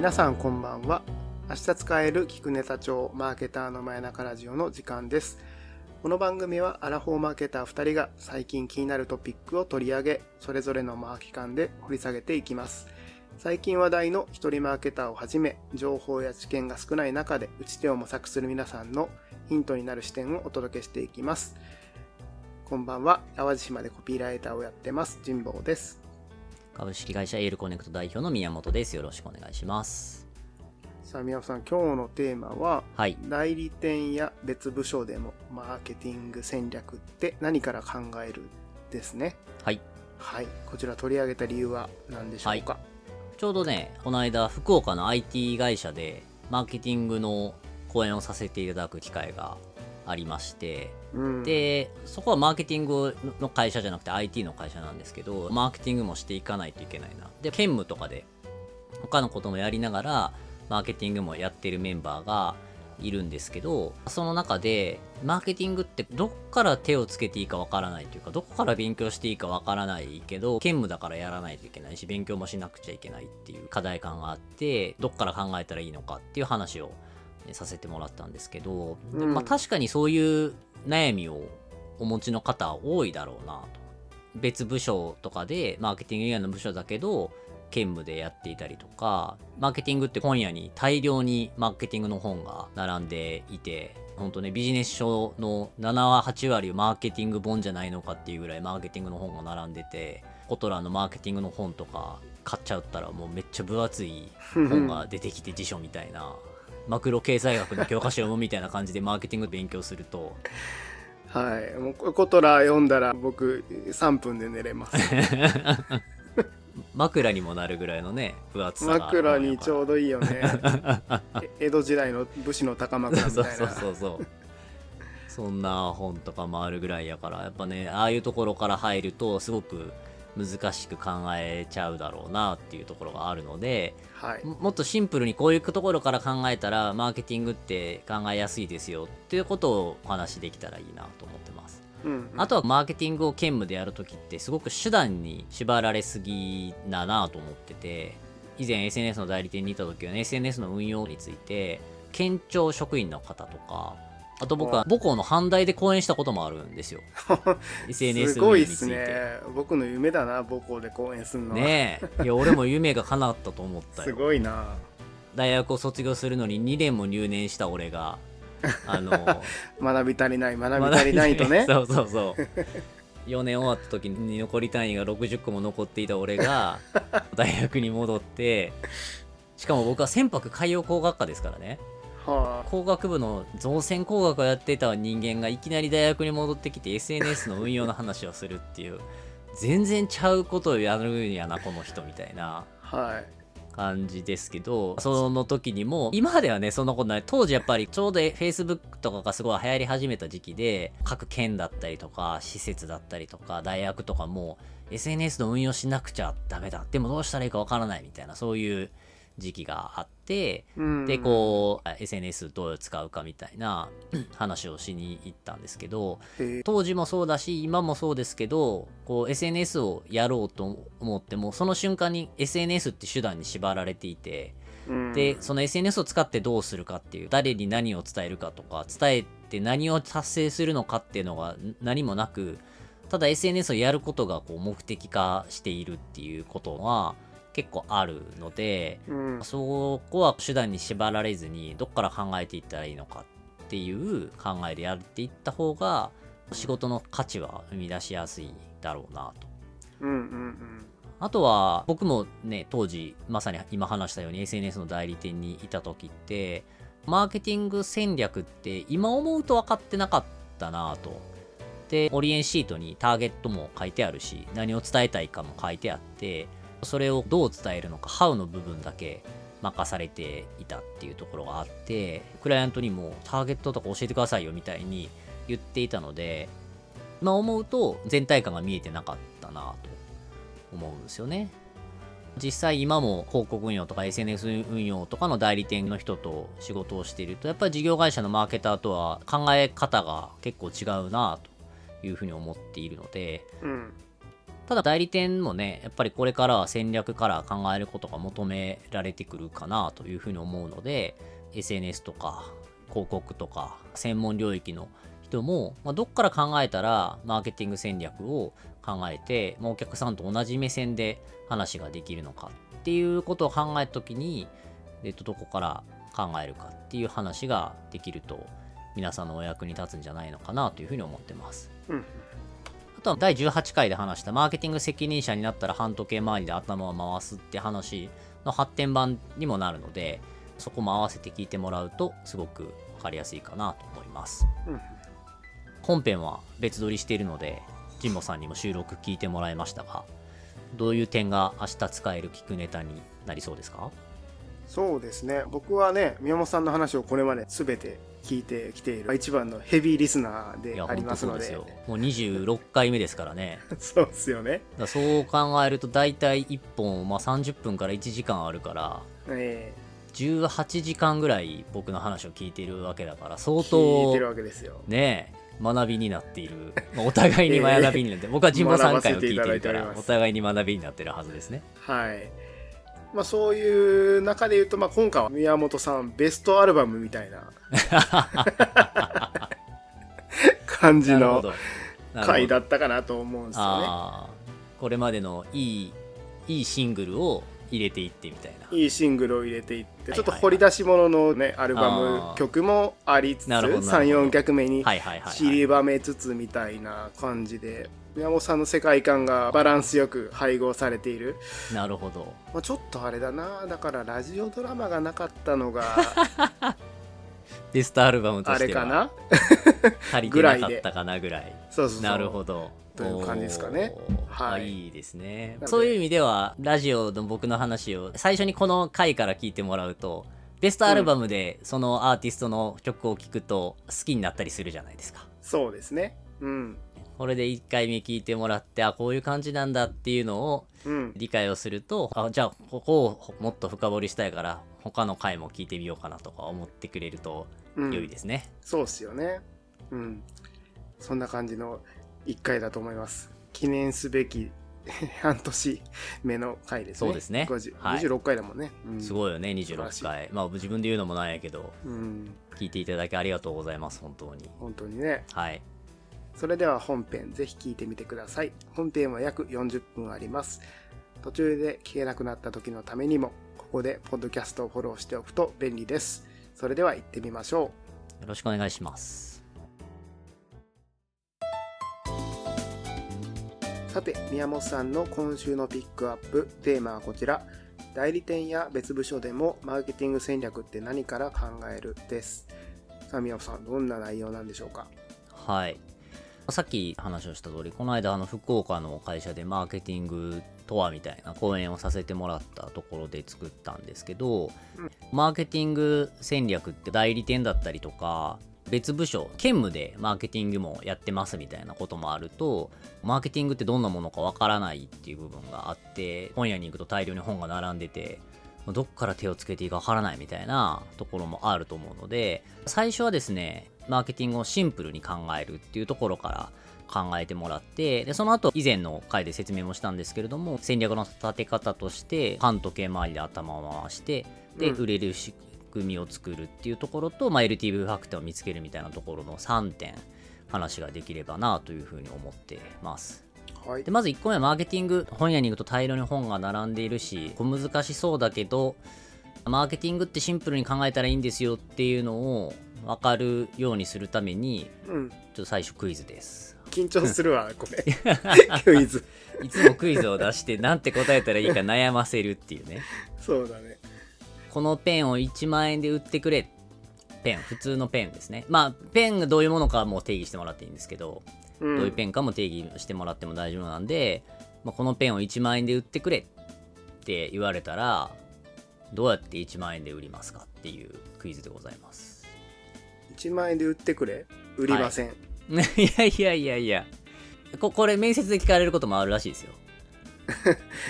皆さんこんばんは。明日使える聞くネタ帳マーケターの前中ラジオの時間です。この番組はアラフォーマーケター2人が最近気になるトピックを取り上げ、それぞれのマーケ間で掘り下げていきます。最近話題の一人マーケターをはじめ、情報や知見が少ない中で打ち手を模索する皆さんのヒントになる視点をお届けしていきます。こんばんは。淡路島でコピーライターをやってます神保です。株式会社エールコネクト代表の宮本です。よろしくお願いします。さあ宮本さん、今日のテーマは、代理店や別部署でもマーケティング戦略って何から考えるですね。はい、こちら取り上げた理由は何でしょうか。ちょうどね、この間福岡の IT 会社でマーケティングの講演をさせていただく機会がありまして、でそこはマーケティングの会社じゃなくて IT の会社なんですけど、マーケティングもしていかないといけないな。で、兼務とかで他のこともやりながらマーケティングもやってるメンバーがいるんですけど、その中でマーケティングってどこから手をつけていいかわからないというか、どこから勉強していいかわからないけど、兼務だからやらないといけないし、勉強もしなくちゃいけないっていう課題感があって、どこから考えたらいいのかっていう話をさせてもらったんですけど、確かにそういう悩みをお持ちの方多いだろうなと。別部署とかでマーケティング以外の部署だけど兼務でやっていたりとか、マーケティングって本屋に大量にマーケティングの本が並んでいて、本当ね、ビジネス書の7、8割マーケティング本じゃないのかっていうぐらいマーケティングの本が並んでて、コトラのマーケティングの本とか買っちゃったらもうめっちゃ分厚い本が出てきて辞書みたいなマクロ経済学の教科書読むみたいな感じでマーケティング勉強するともうコトラ読んだら僕3分で寝れます枕にもなるぐらいのね、分厚さが。枕にちょうどいいよね江戸時代の武士の高枕みたいなそうそんな本とかもあるぐらいやから、やっぱね、ああいうところから入るとすごく難しく考えちゃうだろうなっていうところがあるので、もっとシンプルにこういうところから考えたらマーケティングって考えやすいですよっていうことをお話しできたらいいなと思ってます。あとはマーケティングを兼務でやるときってすごく手段に縛られすぎだなと思ってて、以前 SNS の代理店にいたときはね、SNS の運用について県庁職員の方とか、あと僕は母校の阪大で講演したこともあるんですよSNS 運用について。すごいですね。僕の夢だな、母校で講演するのはねえ。いや俺も夢が叶ったと思ったよ。すごいな。大学を卒業するのに2年も入念した俺が学び足りないとねそう4年終わった時に残り単位が60個も残っていた俺が大学に戻って、しかも僕は船舶海洋工学科ですからね、工学部の造船工学をやっていた人間がいきなり大学に戻ってきて SNS の運用の話をするっていう全然ちゃうことをやるんやなこの人みたいな、感じですけど、その時にも今まではねそんなことない。当時やっぱりちょうど Facebook とかがすごい流行り始めた時期で、各県だったりとか施設だったりとか大学とかも SNS の運用しなくちゃダメだ、でもどうしたらいいかわからないみたいな、そういう時期があって、でこう SNS どう使うかみたいな話をしに行ったんですけど、当時もそうだし今もそうですけど、こう SNS をやろうと思ってもその瞬間に SNS って手段に縛られていて、でその SNS を使ってどうするかっていう、誰に何を伝えるかとか、伝えて何を達成するのかっていうのが何もなく、ただ SNS をやることがこう目的化しているっていうことは結構あるので、そこは手段に縛られずにどっから考えていったらいいのかっていう考えでやっていった方が仕事の価値は生み出しやすいだろうなと。あとは僕もね、当時まさに今話したように SNS の代理店にいた時ってマーケティング戦略って今思うと分かってなかったなと。でオリエンシートにターゲットも書いてあるし、何を伝えたいかも書いてあって、それをどう伝えるのか、How の部分だけ任されていたっていうところがあって、クライアントにもターゲットとか教えてくださいよみたいに言っていたので、まあ思うと全体感が見えてなかったなと思うんですよね。実際今も広告運用とか SNS 運用とかの代理店の人と仕事をしていると、やっぱり事業会社のマーケターとは考え方が結構違うなというふうに思っているので、ただ代理店もね、やっぱりこれからは戦略から考えることが求められてくるかなというふうに思うので、 SNS とか広告とか専門領域の人も、どっから考えたらマーケティング戦略を考えて、お客さんと同じ目線で話ができるのかっていうことを考えたときに、どこから考えるかっていう話ができると皆さんのお役に立つんじゃないのかなというふうに思ってます、うん、あとは第18回で話したマーケティング責任者になったら半時計回りで頭を回すって話の発展版にもなるので、そこも合わせて聞いてもらうとすごく分かりやすいかなと思います、うん、本編は別撮りしているのでジンボさんにも収録聞いてもらいましたが、どういう点が明日使える聞くネタになりそうですか？そうですね、僕はね、宮本さんの話をこれまで全て聞いてきている一番のヘビーリスナーでありますの で、 いや本当そうですよ。もう26回目ですからねそうですよね。だそう考えると大体1本、30分から1時間あるから、18時間ぐらい僕の話を聞いているわけだから、相当聞いてるわけですよ、ね、学びになっている、お互いに学びになって、僕は神保3回を聞いているからお互いに学びになっているはずですね。はい、そういう中で言うと、今回は宮本さんベストアルバムみたいな感じの回だったかなと思うんですよね。あ、これまでのいいシングルを入れていってみたいな。いいシングルを入れていって、はいはいはい、ちょっと掘り出し物のね、アルバム曲もありつつ、3、4曲目に散りばめつつみたいな感じで、宮本さんの世界観がバランスよく配合されている。なるほど。ちょっとあれだな、だからラジオドラマがなかったのがベストアルバムとしてはあれかな足りてなかったかなぐらい。そう。なるほど。という感じですかね。はい、いいですね。そういう意味ではラジオの僕の話を最初にこの回から聞いてもらうと、ベストアルバムでそのアーティストの曲を聴くと好きになったりするじゃないですか。そうですね。うん。これで1回目聞いてもらって、こういう感じなんだっていうのを理解をすると、じゃあここをもっと深掘りしたいから他の回も聞いてみようかなとか思ってくれると良いですね、うん、そうですよね、うん、そんな感じの1回だと思います。記念すべき半年目の回ですね。そうですね、26回だもんね、はい、うん、すごいよね26回。自分で言うのもなんやけど、うん、聞いていただきありがとうございます。本当にね。はい、それでは本編ぜひ聞いてみてください。本編は約40分あります。途中で聞けなくなった時のためにもここでポッドキャストをフォローしておくと便利です。それでは行ってみましょう。よろしくお願いします。さて、宮本さんの今週のピックアップテーマはこちら。代理店や別部署でもマーケティング戦略って何から考えるです。さあ宮本さん、どんな内容なんでしょうか？はい、さっき話をした通り、この間福岡の会社でマーケティングとはみたいな講演をさせてもらったところで作ったんですけど、マーケティング戦略って代理店だったりとか別部署兼務でマーケティングもやってますみたいなこともあると、マーケティングってどんなものかわからないっていう部分があって、本屋に行くと大量に本が並んでてどっから手をつけていいかわからないみたいなところもあると思うので、最初はですね、マーケティングをシンプルに考えるっていうところから考えてもらって、でその後以前の回で説明もしたんですけれども、戦略の立て方として半時計回りで頭を回して、で売れる仕組みを作るっていうところと、LTV ファクターを見つけるみたいなところの3点話ができればなというふうに思ってます。はい、でまず1個目はマーケティング、本屋に行くと大量に本が並んでいるし小難しそうだけど、マーケティングってシンプルに考えたらいいんですよっていうのを分かるようにするために、ちょっと最初クイズです。緊張するわこれクイズいつもクイズを出してなんて答えたらいいか悩ませるっていうね。そうだね。このペンを1万円で売ってくれ、ペン、普通のペンですね。ペンがどういうものかも定義してもらっていいんですけど、どういうペンかも定義してもらっても大丈夫なんで、このペンを1万円で売ってくれって言われたらどうやって1万円で売りますかっていうクイズでございます。1万円で売ってくれ、売りません、はい、いやこれ面接で聞かれることもあるらしいですよ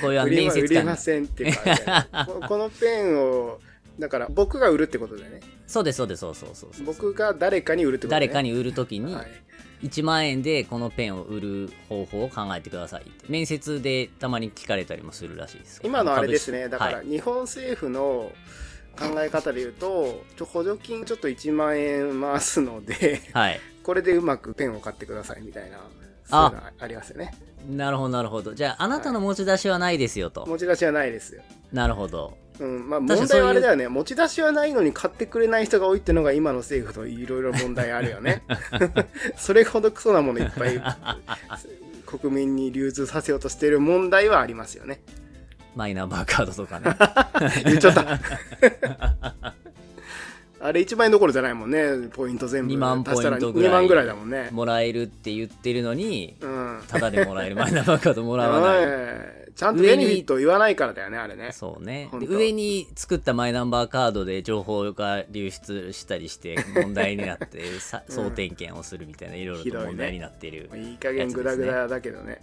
こういう面接官が売りませんっていうかこのペンをだから僕が売るってことだよね。そうですそうですそうそうそうそう。僕が誰かに売るってことだね。誰かに売るときに1万円でこのペンを売る方法を考えてくださいって面接でたまに聞かれたりもするらしいですけど。今のあれですね、だから日本政府の考え方で言うと、補助金ちょっと1万円回すので、はい、これでうまくペンを買ってくださいみたいな、そういうのありますよね。なるほどなるほど。じゃああなたの持ち出しはないですよと、はい、持ち出しはないですよ。なるほど、うん、まあ問題はあれだよね、持ち出しはないのに買ってくれない人が多いっていうのが今の政府といろいろ問題あるよねそれほどクソなものいっぱい国民に流通させようとしている問題はありますよね。マイナンバーカードとかね言っちゃったあれ1万円どころじゃないもんね、ポイント全部2万ポイントぐらい2万ぐらいだもんね。もらえるって言ってるのに、うん、ただでもらえるマイナンバーカードもらわない、ちゃんとベネフィット言わないからだよねあれね。そうね、上に作ったマイナンバーカードで情報が流出したりして問題になって、うん、総点検をするみたいないろいろと問題になっているやつですね。いい加減グダグダだけどね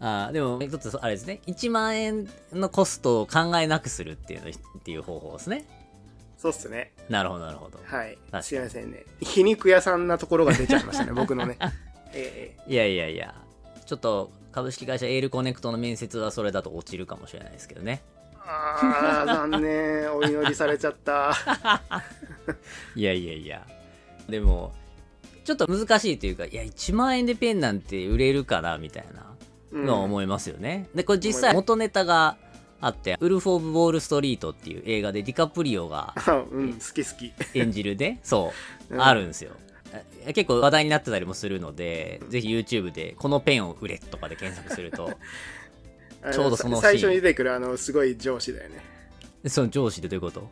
あ、でも一つあれですね、1万円のコストを考えなくするっていうのっていう方法ですね。そうっすね。なるほどなるほど。はい。すいませんね。皮肉屋さんなところが出ちゃいましたね僕のね。いやいやいや。ちょっと株式会社エールコネクトの面接はそれだと落ちるかもしれないですけどね。ああ残念お祈りされちゃった。いやいやいや。でもちょっと難しいというか、いや1万円でペンなんて売れるかなみたいな。の思いますよね、うん、でこれ実際元ネタがあってウルフ・オブ・ウォール・ストリートっていう映画でディカプリオが、うん、好き好き演じるねそう、うん、あるんですよ。結構話題になってたりもするので、ぜひ YouTube でこのペンを売れとかで検索するとちょうどそのシーン最初に出てくるすごい上司だよね。その上司ってどういうこと？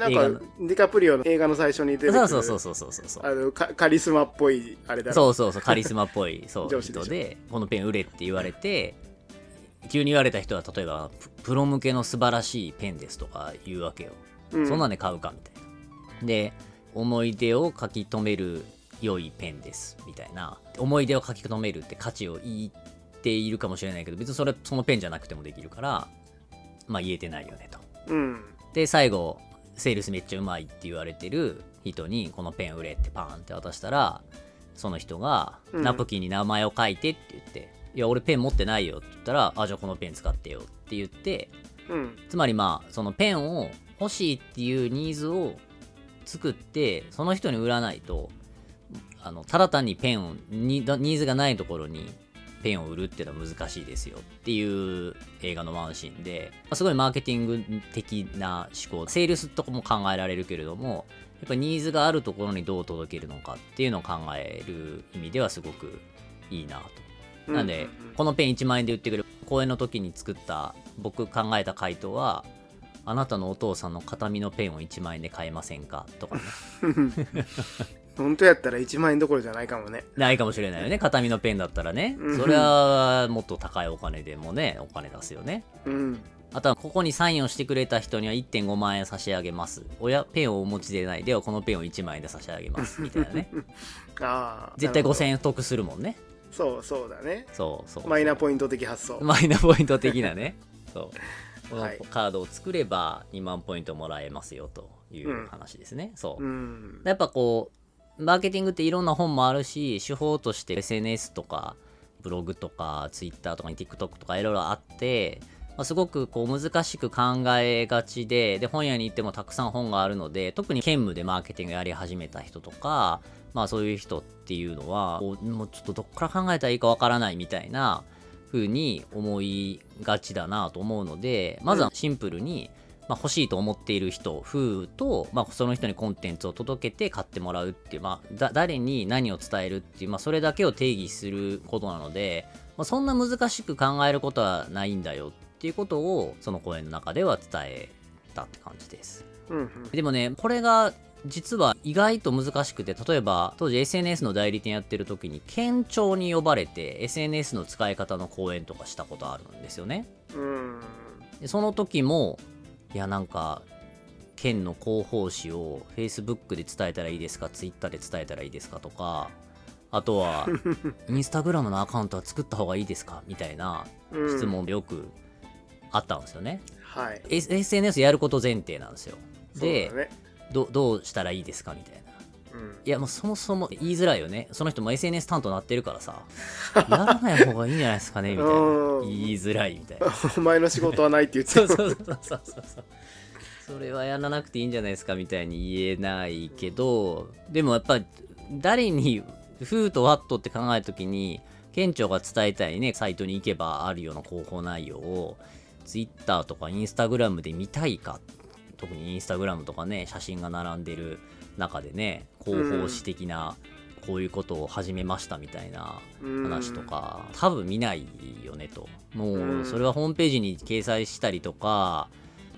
なんかディカプリオの映画の最初に出てくるカリスマっぽいあれだろ。そうそうそうカリスマっぽいそう上司で人でこのペン売れって言われて急に言われた人は例えばプロ向けの素晴らしいペンですとか言うわけよ、うん、そんなんで買うかみたいな。で思い出を書き留める良いペンですみたいな、思い出を書き留めるって価値を言っているかもしれないけど別にそれそのペンじゃなくてもできるからまあ言えてないよねと、うん、で最後セールスめっちゃうまいって言われてる人にこのペン売れってパーンって渡したらその人がナプキンに名前を書いてって言って、うん、いや俺ペン持ってないよって言ったら、あじゃあこのペン使ってよって言って、うん、つまりまあそのペンを欲しいっていうニーズを作ってその人に売らないとただ単にペンをニーズがないところにペンを売るっていうのは難しいですよっていう映画のワンシーンですごいマーケティング的な思考、セールスとかも考えられるけれどもやっぱニーズがあるところにどう届けるのかっていうのを考える意味ではすごくいいなと。なんでこのペン1万円で売ってくる講演の時に作った僕考えた回答は、あなたのお父さんの形見のペンを1万円で買えませんかとかね本当やったら1万円どころじゃないかもね。ないかもしれないよね、形見のペンだったらね、うん、それはもっと高いお金でもねお金出すよね、うん、あとはここにサインをしてくれた人には 1.5 万円差し上げます、おやペンをお持ちでないではこのペンを1万円で差し上げますみたいなねあ絶対5000円得するもんね。そうそうだね。そうそうそうマイナポイント的発想、マイナポイント的なねそうこのカードを作れば2万ポイントもらえますよという話ですね、うん、そう、うん、やっぱこうマーケティングっていろんな本もあるし手法として SNS とかブログとか Twitter とか TikTok とかいろいろあって、まあ、すごくこう難しく考えがちで、で本屋に行ってもたくさん本があるので特に兼務でマーケティングやり始めた人とか、まあ、そういう人っていうのはもうちょっとどっから考えたらいいかわからないみたいな風に思いがちだなと思うので、まずはシンプルに、まあ、欲しいと思っている人風と、まあ、その人にコンテンツを届けて買ってもらうっていう、まあ、誰に何を伝えるっていう、まあ、それだけを定義することなので、まあ、そんな難しく考えることはないんだよっていうことをその講演の中では伝えたって感じです、うんうん、でもねこれが実は意外と難しくて、例えば当時 SNS の代理店やってる時に県庁に呼ばれて SNS の使い方の講演とかしたことあるんですよね、うん、でその時もいやなんか県の広報誌を Facebook で伝えたらいいですか Twitter で伝えたらいいですかとか、あとは Instagram のアカウントは作った方がいいですかみたいな質問でよくあったんですよね、はい、SNS やること前提なんですよ。で、そうだね、どうしたらいいですかみたいな、うん、いやもうそもそも言いづらいよね。その人も SNS 担当なってるからさやらない方がいいんじゃないですかねみたいな言いづらいみたいなお前の仕事はないって言ってそうそうそうそうそうそう、それはやらなくていいんじゃないですかみたいに言えないけど、でもやっぱ誰にフーとワットって考えるときに県庁が伝えたいね、サイトに行けばあるような広報内容を Twitter とか Instagram で見たいか、特に Instagram とかね写真が並んでる中でね広報誌的なこういうことを始めましたみたいな話とか多分見ないよねと。もうそれはホームページに掲載したりとか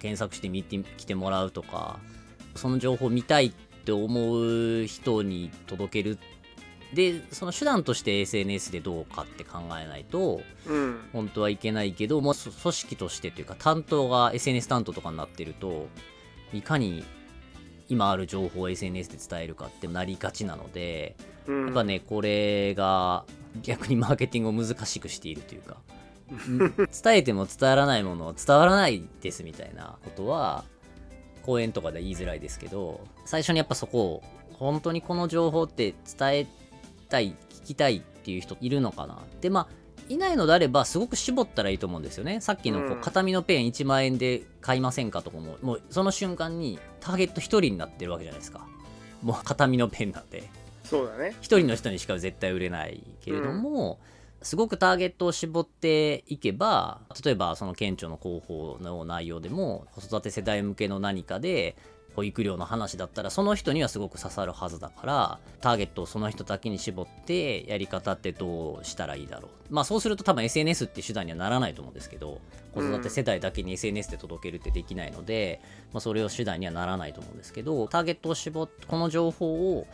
検索して見てきてもらうとか、その情報見たいって思う人に届ける、でその手段として SNS でどうかって考えないと、うん、本当はいけないけど、もう組織としてというか担当が SNS 担当とかになってると、いかに今ある情報を SNS で伝えるかってなりがちなので、うん、やっぱねこれが逆にマーケティングを難しくしているというか伝えても伝わらないものは伝わらないですみたいなことは講演とかで言いづらいですけど、最初にやっぱそこを本当にこの情報って伝えたい聞きたいっていう人いるのかなで、まあいないのであればすごく絞ったらいいと思うんですよね。さっきのこう片身のペン1万円で買いませんかとかも、もうその瞬間にターゲット1人になってるわけじゃないですか。もう片身のペンなんてそうだね、1人の人にしか絶対売れないけれども、すごくターゲットを絞っていけば、例えばその県庁の広報の内容でも子育て世代向けの何かで保育料の話だったらその人にはすごく刺さるはずだから、ターゲットをその人だけに絞ってやり方ってどうしたらいいだろう、まあそうすると多分 SNS って手段にはならないと思うんですけど、子育て世代だけに SNS で届けるってできないので、まあ、それを手段にはならないと思うんですけど、ターゲットを絞ってこの情報を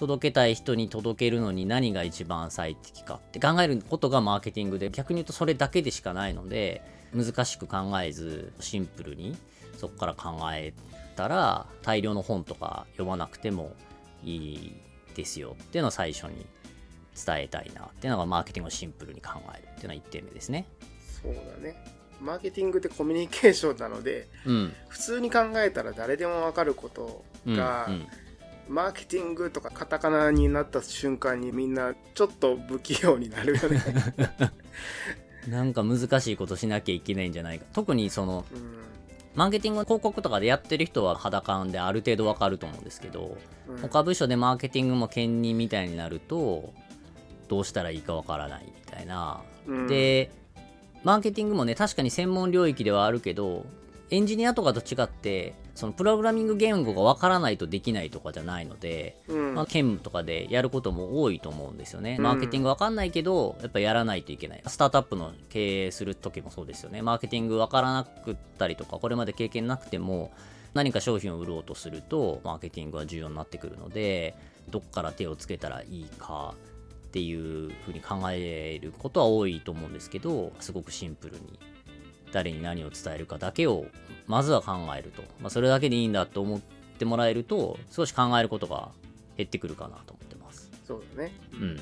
届けたい人に届けるのに何が一番最適かって考えることがマーケティングで、逆に言うとそれだけでしかないので難しく考えずシンプルにそこから考えたら大量の本とか読まなくてもいいですよっていうのを最初に伝えたいなっていうのがマーケティングをシンプルに考えるっていうのが1点目ですね。そうだね、マーケティングってコミュニケーションなので、うん、普通に考えたら誰でも分かることが、うんうん、マーケティングとかカタカナになった瞬間にみんなちょっと不器用になるよねなんか難しいことしなきゃいけないんじゃないか、特にその、うん、マーケティング広告とかでやってる人は肌感である程度わかると思うんですけど、うん、他部署でマーケティングも兼任みたいになるとどうしたらいいかわからないみたいな、うん、でマーケティングもね確かに専門領域ではあるけど、エンジニアとかと違ってそのプログラミング言語がわからないとできないとかじゃないので、うんまあ、兼務とかでやることも多いと思うんですよね。マーケティングわかんないけどやっぱやらないといけない、スタートアップの経営する時もそうですよね。マーケティングわからなくったりとかこれまで経験なくても何か商品を売ろうとするとマーケティングは重要になってくるので、どっから手をつけたらいいかっていうふうに考えることは多いと思うんですけど、すごくシンプルに誰に何を伝えるかだけをまずは考えると、まあ、それだけでいいんだと思ってもらえると少し考えることが減ってくるかなと思ってます。そうだね、うん、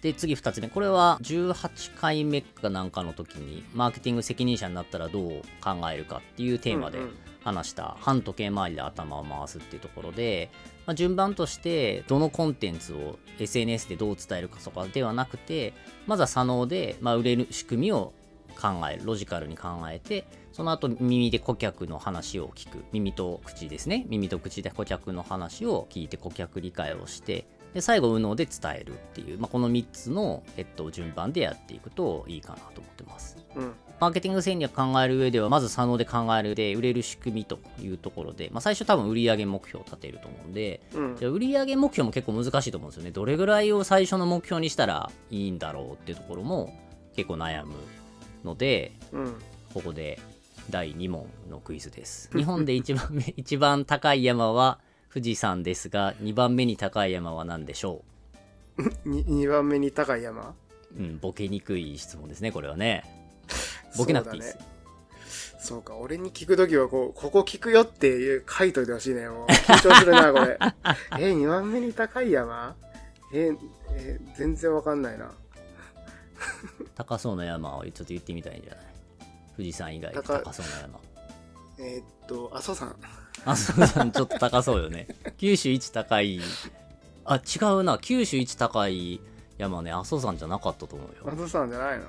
で次2つ目、これは18回目かなんかの時にマーケティング責任者になったらどう考えるかっていうテーマで話した反時計回りで頭を回すっていうところで、まあ、順番としてどのコンテンツを SNS でどう伝えるかとかではなくて、まずは左脳で、まあ、売れる仕組みを考える、ロジカルに考えて、その後耳で顧客の話を聞く、耳と口ですね、耳と口で顧客の話を聞いて顧客理解をして、で最後右脳で伝えるっていう、まあ、この3つの、順番でやっていくといいかなと思ってます、うん、マーケティング戦略考える上ではまず左脳で考えるで売れる仕組みというところで、まあ、最初多分売上目標を立てると思うんで、うん、じゃあ売上目標も結構難しいと思うんですよね。どれぐらいを最初の目標にしたらいいんだろうっていうところも結構悩むので、うん、ここで第2問のクイズです。日本で一番高い山は富士山ですが、2番目に高い山は何でしょう2番目に高い山、うん、ボケにくい質問ですねこれはね。ボケなくていいです。そうか、俺に聞くときはここ聞くよって書いといてほしいね。もう緊張するなこれ2番目に高い山、全然わかんないな高そうな山をちょっと言ってみたいんじゃない？富士山以外で高そうな山。阿蘇山。阿蘇山ちょっと高そうよね。九州一高い、あ、違うな、九州一高い山ね、阿蘇山じゃなかったと思うよ。阿蘇山じゃないの？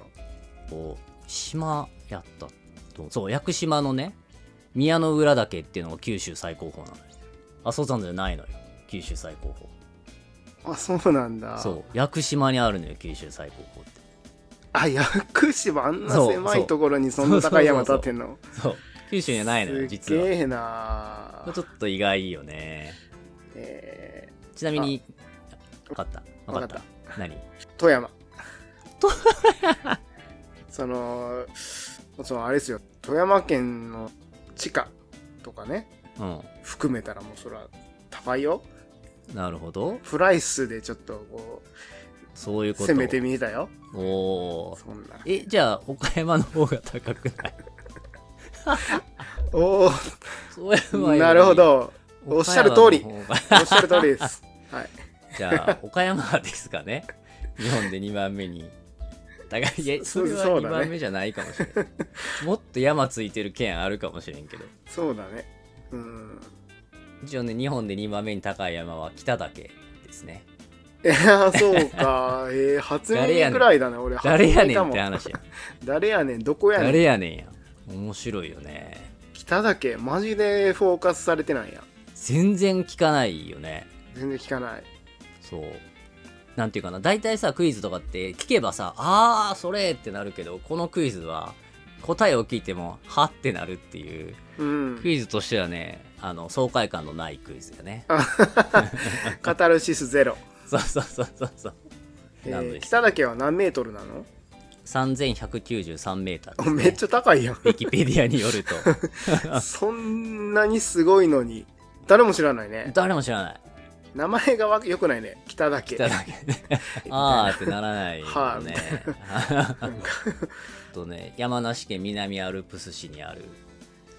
こう島やったと、そう屋久島のね、宮之浦岳っていうのが九州最高峰なのよ。阿蘇山じゃないのよ、九州最高峰。あ、そうなんだ。そう、屋久島にあるのよ、九州最高峰って。あ、屋久島、あんな狭いところにそんな高い山立ってんの？そう、九州にはないのよ実は。すげえなー、ちょっと意外よね。ちなみに分かった何？富山。そのあれですよ、富山県の地価とかね、うん、含めたらもうそら高いよ。なるほど。プライスでちょっとこう、そういうこと攻めてみたよ。おお。そんな。え、じゃあ岡山の方が高くない？おお。なるほど。おっしゃる通り。おっしゃる通りです。はい。じゃあ岡山ですかね。日本で2番目に。だから、いや、それは2番目じゃないかもしれない、ね、もっと山ついてる県あるかもしれんけど。そうだね。うん。一応ね、日本で2番目に高い山は北岳ですね。いや、そうか。初耳くらいだね。俺誰やねんって話や。誰やねん、どこやねん。誰やねんや。面白いよね。北岳マジでフォーカスされてないや。全然聞かないよね。全然聞かない。そう、なんていうかな、大体さ、クイズとかって聞けばさ、あーそれってなるけど、このクイズは答えを聞いてもはってなるっていう、うん、クイズとしてはね、爽快感のないクイズだね。カタルシスゼロ。そうそうそうそう。北岳は何メートルなの？3193メーターです、ね。めっちゃ高いやん。ウィキペディアによると。そんなにすごいのに誰も知らないね。誰も知らない。名前が良くないね。北岳。北岳。あーってならないよね。とね、山梨県南アルプス市にある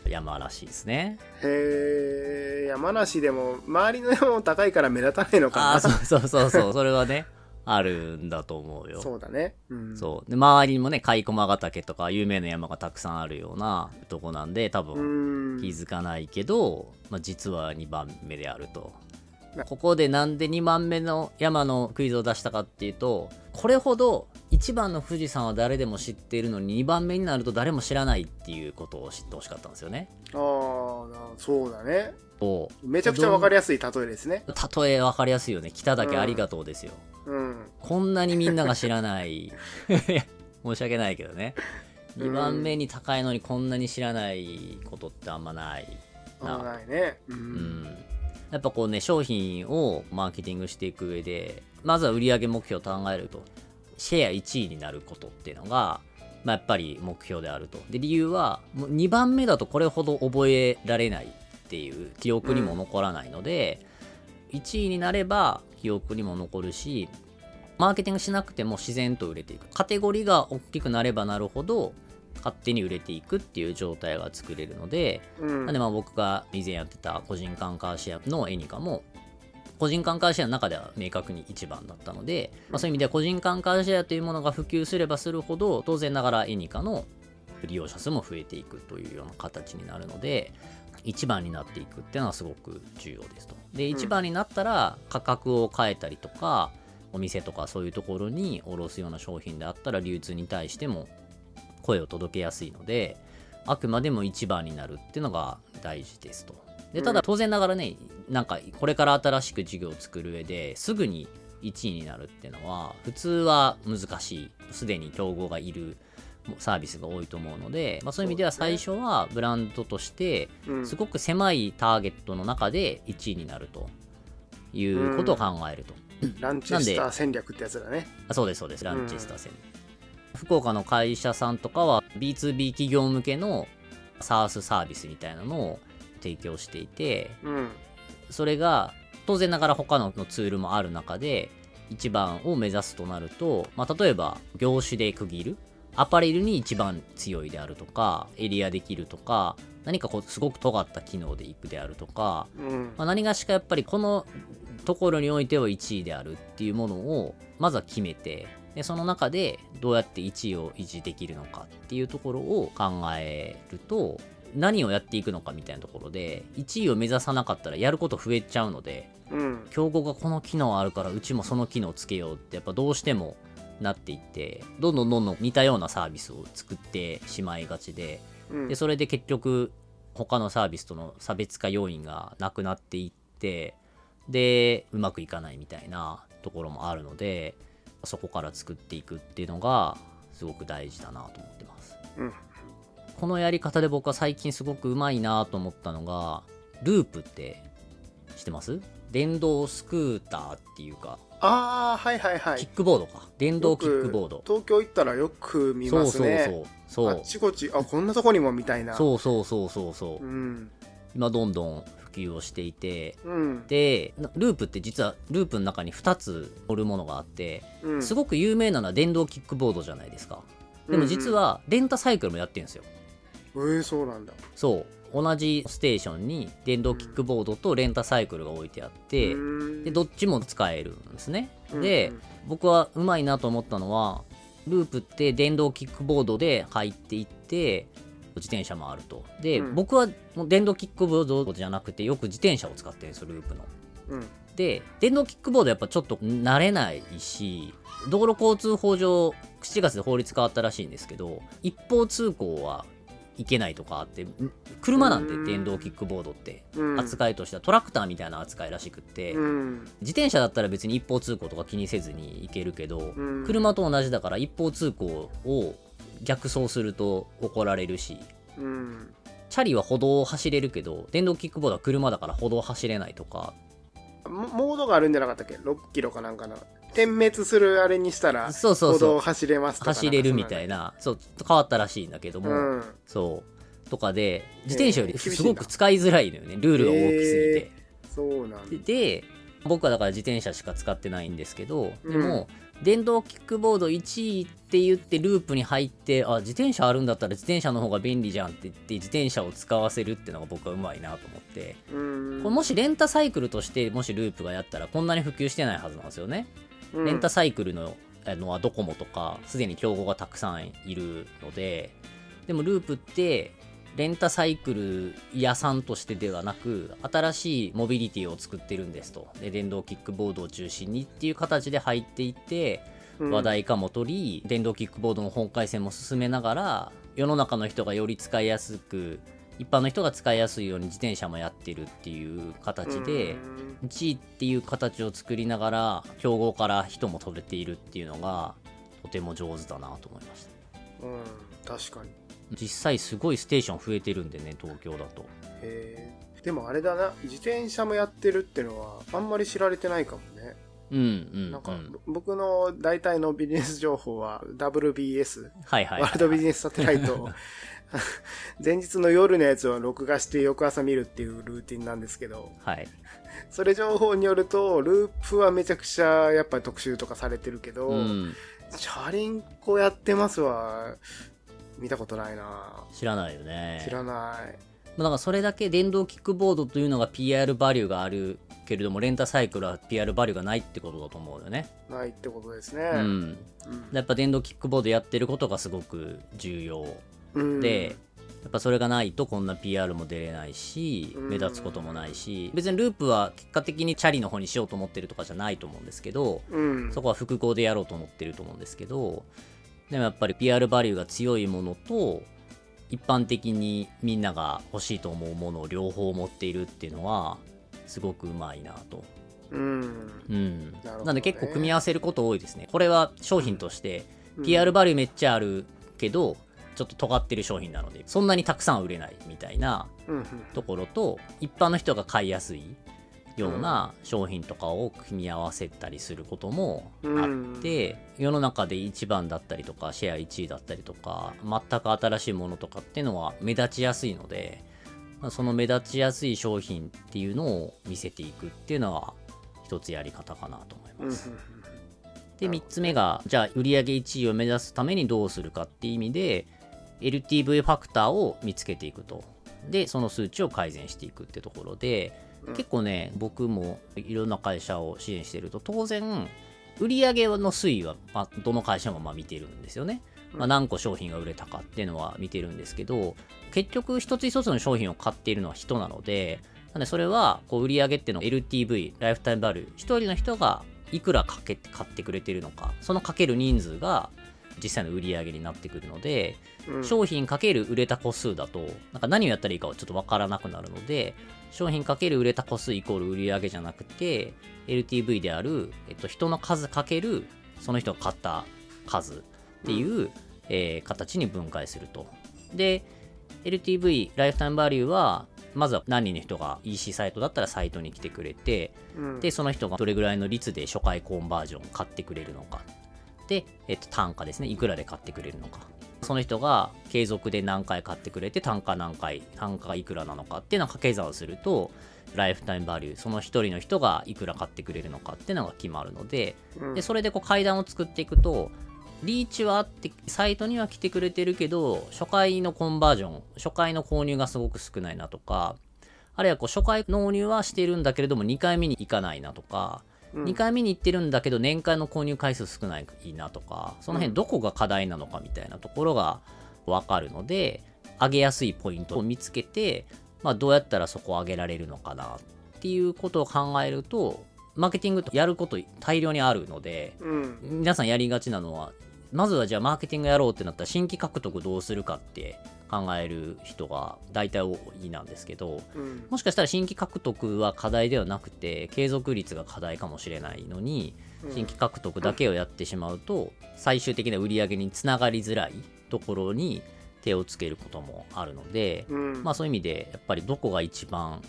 山らしいですね。へえ、山梨でも周りの山も高いから目立たないのかな。あ、そうそうそうそう、それはね。あるんだと思うよ。そうだね、うん、そうで周りにもね、甲斐駒ヶ岳とか有名な山がたくさんあるようなとこなんで、多分気づかないけど、まあ、実は2番目であると。ここでなんで2番目の山のクイズを出したかっていうと、これほど1番の富士山は誰でも知っているのに2番目になると誰も知らないっていうことを知ってほしかったんですよね。ああ、そうだね。めちゃくちゃ分かりやすい例えですね。例え分かりやすいよね。北岳ありがとうですよ、うんうん、こんなにみんなが知らない。申し訳ないけどね、2番目に高いのにこんなに知らないことってあんまないな。あ、ないね、うんうん、やっぱこうね、商品をマーケティングしていく上で、まずは売上目標を考えると、シェア1位になることっていうのが、まあ、やっぱり目標であると。で、理由はもう2番目だとこれほど覚えられないっていう、記憶にも残らないので、うん、1位になれば記憶にも残るし、マーケティングしなくても自然と売れていく。カテゴリーが大きくなればなるほど勝手に売れていくっていう状態が作れるので、うん、なんでまあ僕が以前やってた個人間カーシェアのエニカも、個人間カーシェアの中では明確に1番だったので、まあ、そういう意味では個人間カーシェアというものが普及すればするほど、当然ながらエニカの利用者数も増えていくというような形になるので、1番になっていくっていうのはすごく重要ですと。で、1番になったら価格を変えたりとか、お店とかそういうところに卸すような商品であったら流通に対しても声を届けやすいので、あくまでも1番になるっていうのが大事ですと。で、ただ当然ながらね、なんかこれから新しく事業を作る上ですぐに1位になるっていうのは普通は難しい。すでに競合がいるサービスが多いと思うので、まあ、そういう意味では最初はブランドとしてすごく狭いターゲットの中で1位になるということを考えると、うん、ランチェスター戦略ってやつだね。あ、そうですそうです、ランチェスター戦略、うん、福岡の会社さんとかは B2B 企業向けのSaaSサービスみたいなのを提供していて、うん、それが当然ながら他のツールもある中で1番を目指すとなると、まあ、例えば業種で区切る、アパレルに一番強いであるとか、エリアできるとか、何かこうすごく尖った機能でいくであるとか、うん、まあ、何がしかやっぱりこのところにおいては1位であるっていうものをまずは決めて、でその中でどうやって1位を維持できるのかっていうところを考えると、何をやっていくのかみたいなところで1位を目指さなかったらやること増えちゃうので、うん、競合がこの機能あるからうちもその機能つけようってやっぱどうしてもなっていって、どんどんどんどん似たようなサービスを作ってしまいがちで、うん、でそれで結局他のサービスとの差別化要因がなくなっていって、でうまくいかないみたいなところもあるので、そこから作っていくっていうのがすごく大事だなと思ってます、うん、このやり方で僕は最近すごくうまいなと思ったのが、ループって知ってます？電動スクーターっていうか、ああはいはいはい、キックボードか、電動キックボード、東京行ったらよく見ますね。そうあっちこっち、あこんなとこにもみたいな。そう、うん、今どんどん普及をしていて、うん、でループって実はループの中に2つ乗るものがあって、うん、すごく有名なのは電動キックボードじゃないですか。でも実はレンタサイクルもやってるんですよ。そうなんだ。そう同じステーションに電動キックボードとレンタサイクルが置いてあって、うん、でどっちも使えるんですね、うん、で僕はうまいなと思ったのは、ループって電動キックボードで入っていって自転車もあると。で、うん、僕はもう電動キックボードじゃなくてよく自転車を使ってるんですよ、ループの、うん、で電動キックボードやっぱちょっと慣れないし、道路交通法上7月で法律変わったらしいんですけど、一方通行はいけないとかあって、車なんて電動キックボードって扱いとしてはトラクターみたいな扱いらしくって、自転車だったら別に一方通行とか気にせずに行けるけど、車と同じだから一方通行を逆走すると怒られるし、チャリは歩道を走れるけど電動キックボードは車だから歩道走れないとか、モードがあるんじゃなかったっけ、6キロかなんかな、点滅するあれにしたら歩道を走れますとか、走れるみたいな、そう変わったらしいんだけども、うん、そうとかで自転車よりすごく使いづらいのよね、ルールが大きすぎて、そうなんで僕はだから自転車しか使ってないんですけど、でも、うん、電動キックボード1位って言ってループに入って、あ自転車あるんだったら自転車の方が便利じゃんって言って自転車を使わせるってのが僕はうまいなと思って、これもしレンタサイクルとしてもしループがやったらこんなに普及してないはずなんですよね。レンタサイクルのはドコモとかすでに競合がたくさんいるので、でもループってレンタサイクル屋さんとしてではなく新しいモビリティを作ってるんですと、で電動キックボードを中心にっていう形で入っていって話題化も取り、電動キックボードの本回線も進めながら世の中の人がより使いやすく、一般の人が使いやすいように自転車もやってるっていう形で1位っていう形を作りながら競合から人も取れているっていうのがとても上手だなと思いました。うん、確かに実際すごいステーション増えてるんでね、東京だと。へえ。でもあれだな、自転車もやってるってのはあんまり知られてないかもね。なんか僕の大体のビジネス情報は WBS、 ワールドビジネスサテライト前日の夜のやつを録画して翌朝見るっていうルーティンなんですけど、はい、それ情報によるとループはめちゃくちゃやっぱり特集とかされてるけど、チャリンコやってますわ見たことないな。知らないよね。知らない。だからそれだけ電動キックボードというのが PR バリューがあるけれども、レンタサイクルは PR バリューがないってことだと思うよね。ないってことですね。やっぱ電動キックボードやってることがすごく重要で、やっぱそれがないとこんな PR も出れないし目立つこともないし、別にループは結果的にチャリの方にしようと思ってるとかじゃないと思うんですけど、そこは複合でやろうと思ってると思うんですけど、でもやっぱり PR バリューが強いものと一般的にみんなが欲しいと思うものを両方持っているっていうのはすごくうまいなと。なるほどね。なので結構組み合わせること多いですね。これは商品として PR バリューめっちゃあるけどちょっと尖ってる商品なのでそんなにたくさん売れないみたいなところと、一般の人が買いやすいような商品とかを組み合わせたりすることもあって、世の中で1番だったりとかシェア1位だったりとか全く新しいものとかっていうのは目立ちやすいので、その目立ちやすい商品っていうのを見せていくっていうのは一つやり方かなと思います、で3つ目が、じゃあ売上1位を目指すためにどうするかっていう意味で LTV ファクターを見つけていくと。でその数値を改善していくってところで、結構ね僕もいろんな会社を支援してると当然売上の推移は、まあ、どの会社もまあ見てるんですよね。まあ、何個商品が売れたかっていうのは見てるんですけど、結局一つ一つの商品を買っているのは人なので、なんでそれはこう売上っていうのを LTV ライフタイムバリュー、一人の人がいくら買ってくれてるのか、そのかける人数が実際の売上になってくるので、商品かける売れた個数だとなんか何をやったらいいかはちょっと分からなくなるので、商品かける売れた個数イコール売上じゃなくて LTV である、人の数かけるその人が買った数っていう、形に分解すると。で LTV ライフタイムバリューはまずは何人の人が EC サイトだったらサイトに来てくれて、でその人がどれぐらいの率で初回コンバージョン買ってくれるのかで、単価ですね、いくらで買ってくれるのか、その人が継続で何回買ってくれて単価何回、単価がいくらなのかっていうのを掛け算をするとライフタイムバリュー、その一人の人がいくら買ってくれるのかっていうのが決まるので、それでこう階段を作っていくと、リーチはあってサイトには来てくれてるけど初回のコンバージョン、初回の購入がすごく少ないなとか、あるいはこう初回納入はしてるんだけれども2回目に行かないなとか、2回目に行ってるんだけど年間の購入回数少ないなとか、その辺どこが課題なのかみたいなところが分かるので、上げやすいポイントを見つけて、まあ、どうやったらそこを上げられるのかなっていうことを考えると、マーケティングとやること大量にあるので、皆さんやりがちなのは、まずはじゃあマーケティングやろうってなったら新規獲得どうするかって考える人が大体多いなんですけど、もしかしたら新規獲得は課題ではなくて継続率が課題かもしれないのに、新規獲得だけをやってしまうと最終的な売り上げにつながりづらいところに手をつけることもあるので、まあそういう意味でやっぱりどこが一番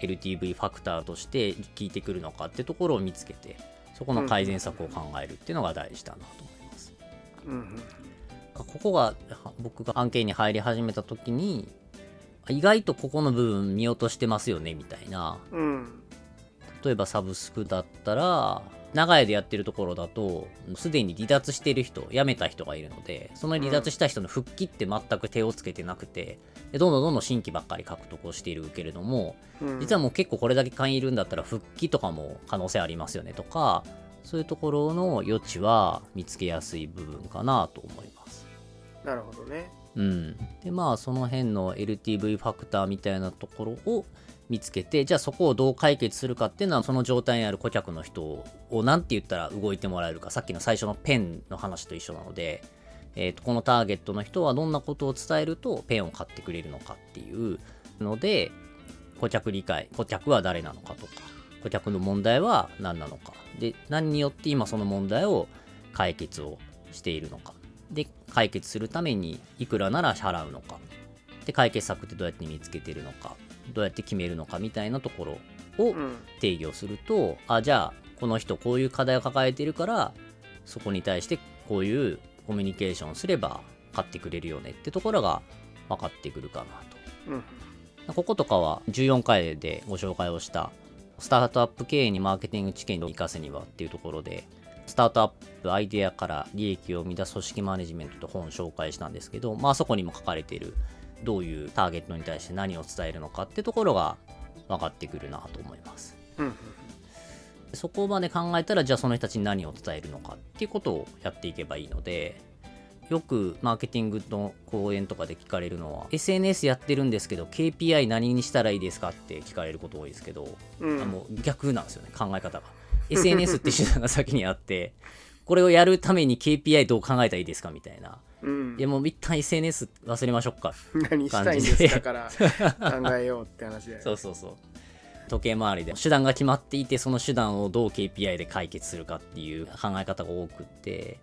LTV ファクターとして効いてくるのかってところを見つけて、そこの改善策を考えるっていうのが大事だなと思います。ここが僕が案件に入り始めた時に、意外とここの部分見落としてますよねみたいな、例えばサブスクだったら長屋でやってるところだとすでに離脱してる人、辞めた人がいるので、その離脱した人の復帰って全く手をつけてなくて、どんどんどんどん新規ばっかり獲得をしているけれども、実はもう結構これだけ会員いるんだったら復帰とかも可能性ありますよねとか、そういうところの余地は見つけやすい部分かなと思います。なるほどね。でまあその辺の LTV ファクターみたいなところを見つけて、じゃあそこをどう解決するかっていうのは、その状態にある顧客の人をなんて言ったら動いてもらえるか、さっきの最初のペンの話と一緒なので、このターゲットの人はどんなことを伝えるとペンを買ってくれるのかっていうので、顧客理解、顧客は誰なのかとか、顧客の問題は何なのかで、何によって今その問題を解決をしているのかで、解決するためにいくらなら払うのかで、解決策ってどうやって見つけてるのか、どうやって決めるのかみたいなところを定義をすると、あ、じゃあこの人こういう課題を抱えているから、そこに対してこういうコミュニケーションすれば買ってくれるよねってところが分かってくるかなと、こことかは14回でご紹介をしたスタートアップ経営にマーケティング知見を生かせにはっていうところで、スタートアップアイデアから利益を生み出す組織マネジメントと本を紹介したんですけど、まあそこにも書かれている、どういうターゲットに対して何を伝えるのかってところが分かってくるなと思います。そこまで考えたら、じゃあその人たちに何を伝えるのかっていうことをやっていけばいいので、よくマーケティングの講演とかで聞かれるのは SNS やってるんですけど KPI 何にしたらいいですかって聞かれること多いですけど、もう逆なんですよね、考え方が。SNS って手段が先にあって、これをやるために KPI どう考えたらいいですかみたいな、いやもう一旦 SNS 忘れましょうか、何したいんですかから考えようって話だよね。そう時計回りで手段が決まっていて、その手段をどう KPI で解決するかっていう考え方が多くって、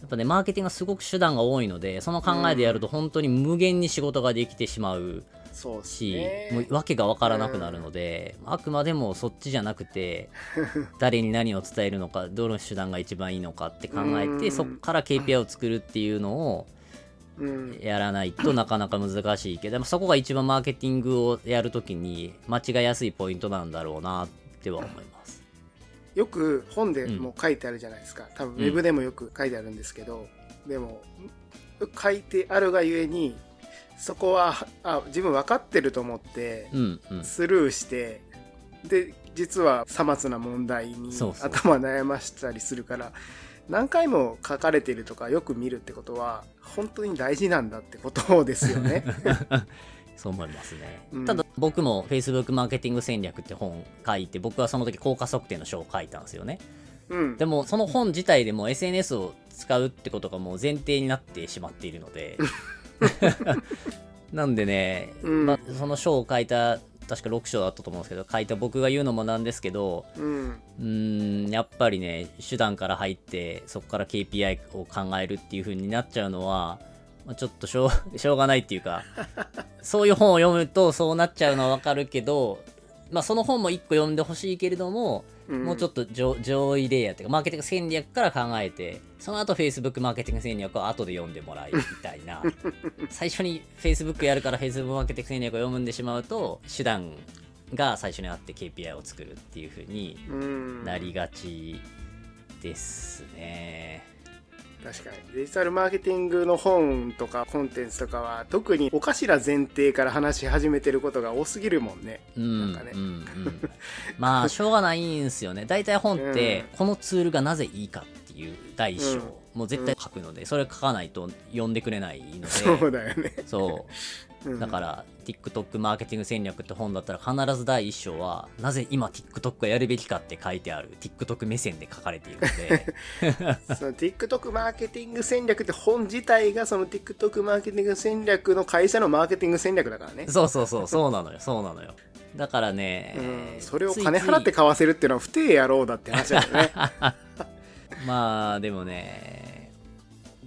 やっぱね、マーケティングがすごく手段が多いので、その考えでやると本当に無限に仕事ができてしまうし、もう訳が分からなくなるので、あくまでもそっちじゃなくて誰に何を伝えるのか、どの手段が一番いいのかって考えて、そこから KPI を作るっていうのをやらないとなかなか難しいけど、そこが一番マーケティングをやるときに間違いやすいポイントなんだろうなっては思います。よく本でも書いてあるじゃないですか、多分ウェブでもよく書いてあるんですけど、でも書いてあるがゆえにそこは自分分かってると思ってスルーして、で実はさまつな問題に頭悩ましたりするから、そうそうそう、何回も書かれてるとかよく見るってことは本当に大事なんだってことですよねそう思いますね、うん、ただ僕も Facebook マーケティング戦略って本書いて、僕はその時効果測定の書を書いたんですよね、うん、でもその本自体でも SNS を使うってことがもう前提になってしまっているのでなんでね、うん、その書を書いた確か6章だったと思うんですけど、書いた僕が言うのもなんですけど、やっぱりね、手段から入ってそこから KPI を考えるっていう風になっちゃうのはちょっとしょうがないっていうかそういう本を読むとそうなっちゃうのはわかるけど、まあ、その本も1個読んでほしいけれども、もうちょっと上位レイヤーっていうかマーケティング戦略から考えて、その後 Facebook マーケティング戦略を後で読んでもらいみたいな最初に Facebook やるから Facebook マーケティング戦略を読んでしまうと手段が最初にあって KPI を作るっていう風になりがちですね。確かにデジタルマーケティングの本とかコンテンツとかは特にお頭前提から話し始めてることが多すぎるもんね、うん、なんかね、うんうん、まあしょうがないんですよね。大体本ってこのツールがなぜいいかっていう第一章、もう絶対書くので、それ書かないと読んでくれないので、そうだよねそう、だから、TikTok マーケティング戦略って本だったら必ず第一章はなぜ今 TikTok がやるべきかって書いてある TikTok 目線で書かれているのでその TikTok マーケティング戦略って本自体がその TikTok マーケティング戦略の会社のマーケティング戦略だからねそうそうそう、そうなのよだからね、それを金払って買わせるっていうのは不定野郎だって話だよねまあでもね、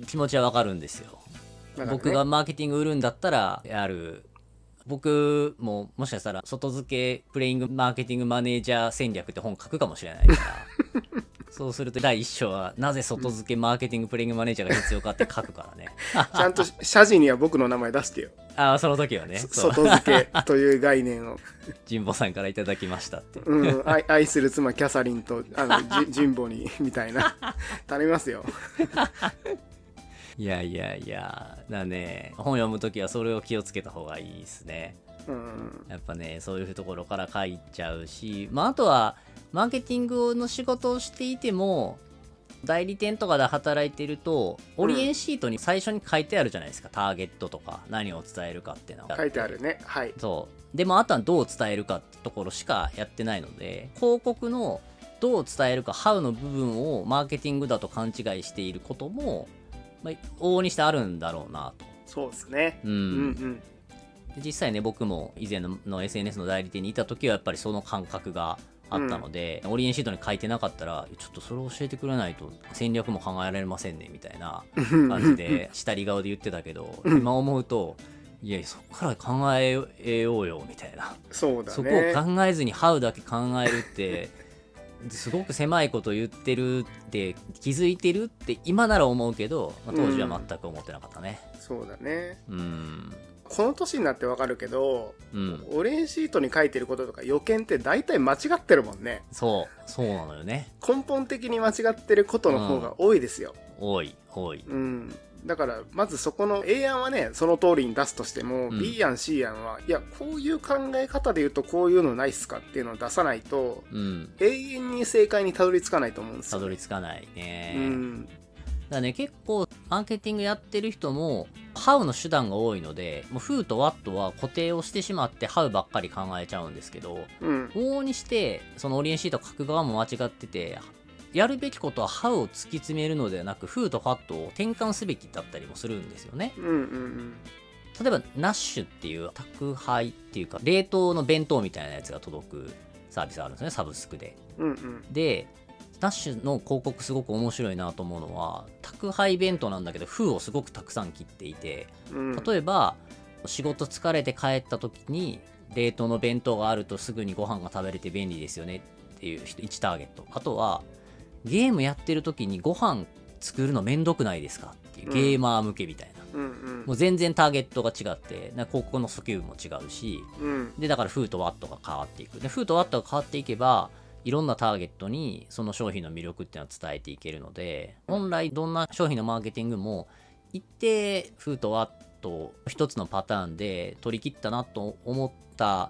気持ちはわかるんですよ、ね、僕がマーケティング売るんだったらやる。僕ももしかしたら外付けプレイングマーケティングマネージャー戦略って本書くかもしれないからそうすると第一章はなぜ外付けマーケティングプレイングマネージャーが必要かって書くからねちゃんと社字には僕の名前出してよ。ああ、その時はね、外付けという概念を神保さんからいただきましたって、うん、愛する妻キャサリンと神保にみたいな頼みますよいやだね、本読むときはそれを気をつけた方がいいですね、うん、やっぱねそういうところから書いちゃうし、まあ、あとはマーケティングの仕事をしていても代理店とかで働いてるとオリエンシートに最初に書いてあるじゃないですか、ターゲットとか何を伝えるかっていうのが書いてあるね。はい、そうでもあとはどう伝えるかってところしかやってないので、広告のどう伝えるか How の部分をマーケティングだと勘違いしていることもまあ、往々にしてあるんだろうなと。そうですね、うんうんうん、実際ね僕も以前の SNS の代理店にいた時はやっぱりその感覚があったので、オリエンシートに書いてなかったらちょっとそれを教えてくれないと戦略も考えられませんねみたいな感じで下り顔で言ってたけど今思うといやそこから考えようよみたいな。そうだね、そこを考えずにハウだけ考えるってすごく狭いこと言ってるって気づいてるって今なら思うけど、まあ、当時は全く思ってなかったね、うん、そうだね、うん、この年になってわかるけど、うん、オレンシートに書いてることとか予見って大体間違ってるもんね。そうなのよね。根本的に間違ってることの方が多いですよ、うん、多い、うん、だからまずそこの A 案はねその通りに出すとしても、うん、B 案 C 案はいやこういう考え方で言うとこういうのないっすかっていうのを出さないと、うん、永遠に正解にたどり着かないと思うんですよ。たどり着かないね、うん、だからね結構マーケティングやってる人も How の手段が多いのでもう Who と What は固定をしてしまって How ばっかり考えちゃうんですけど、うん、往々にしてそのオリエンシート書く側も間違っててやるべきことは How を突き詰めるのではなく Who と What を転換すべきだったりもするんですよね、うんうんうん、例えばナッシュっていう宅配っていうか冷凍の弁当みたいなやつが届くサービスあるんですね、サブスクで、うんうん、でナッシュの広告すごく面白いなと思うのは宅配弁当なんだけど Who をすごくたくさん切っていて、例えば仕事疲れて帰った時に冷凍の弁当があるとすぐにご飯が食べれて便利ですよねっていう1ターゲット、あとはゲームやってる時にご飯作るのめんどくないですかっていうゲーマー向けみたいな、うんうんうん、もう全然ターゲットが違ってなんか広告の訴求も違うし、うん、でだからフーとワットが変わっていく。でフーとワットが変わっていけばいろんなターゲットにその商品の魅力っていうのは伝えていけるので、本来どんな商品のマーケティングも一定フーとワット一つのパターンで取り切ったなと思った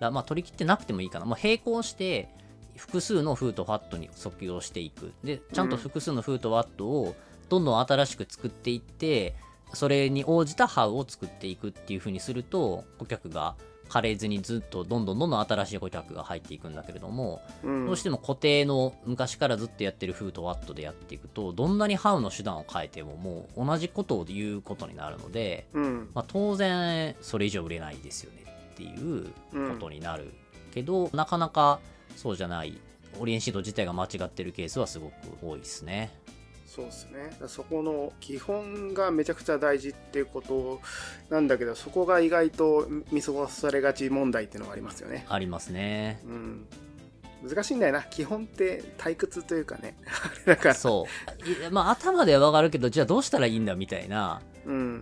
らまあ取り切ってなくてもいいかな、まあ、並行して複数のフーとファットに訴求をしていくで、ちゃんと複数のフーとファットをどんどん新しく作っていってそれに応じたハウを作っていくっていう風にすると顧客が枯れずにずっとどんどん新しい顧客が入っていくんだけれども、どうしても固定の昔からずっとやってるフーとワットでやっていくとどんなにハウの手段を変えてももう同じことを言うことになるので、まあ、当然それ以上売れないですよねっていうことになるけど、なかなかそうじゃないオリエンシート自体が間違ってるケースはすごく多いですね。そうですね、そこの基本がめちゃくちゃ大事っていうことなんだけど、そこが意外と見過ごされがち問題っていうのがありますよね。ありますね、難しいんだよな、基本って退屈というかねだからそう、まあ、頭では分かるけどじゃあどうしたらいいんだみたいな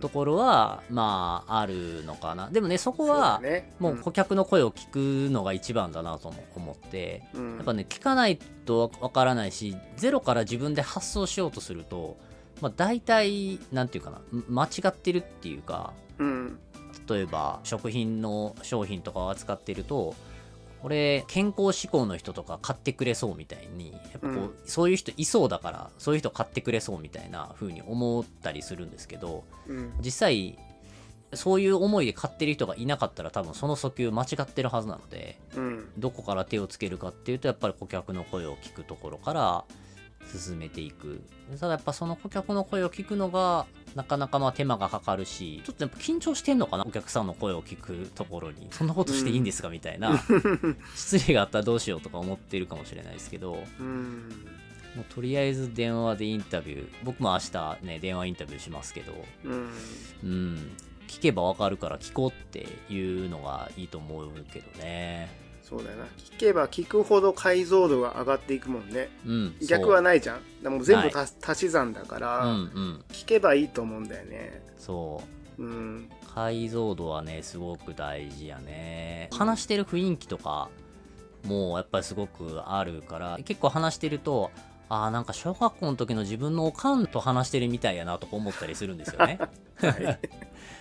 ところは、まああるのかな。でもねそこはもう顧客の声を聞くのが一番だなと思って、やっぱね聞かないとわからないし、ゼロから自分で発想しようとすると、まあ、大体なんていうかな間違ってるっていうか、例えば食品の商品とかを扱ってるとこれ健康志向の人とか買ってくれそうみたいにやっぱこう、そういう人いそうだからそういう人買ってくれそうみたいな風に思ったりするんですけど、実際そういう思いで買ってる人がいなかったら多分その訴求間違ってるはずなので、どこから手をつけるかっていうとやっぱり顧客の声を聞くところから進めていく。ただやっぱその顧客の声を聞くのがなかなかまあ手間がかかるし、ちょっとやっぱ緊張してんのかな、お客さんの声を聞くところにそんなことしていいんですかみたいな失礼があったらどうしようとか思ってるかもしれないですけど、もうとりあえず電話でインタビュー、僕も明日ね電話インタビューしますけど、聞けばわかるから聞こうっていうのがいいと思うけどね。そうだよな、聞けば聞くほど解像度が上がっていくもんね、逆はないじゃん、でも全部足し算だから、聞けばいいと思うんだよね。そう、解像度はねすごく大事やね。話してる雰囲気とかもやっぱりすごくあるから、結構話してるとあーなんか小学校の時の自分のおかんと話してるみたいやなとか思ったりするんですよね、はい、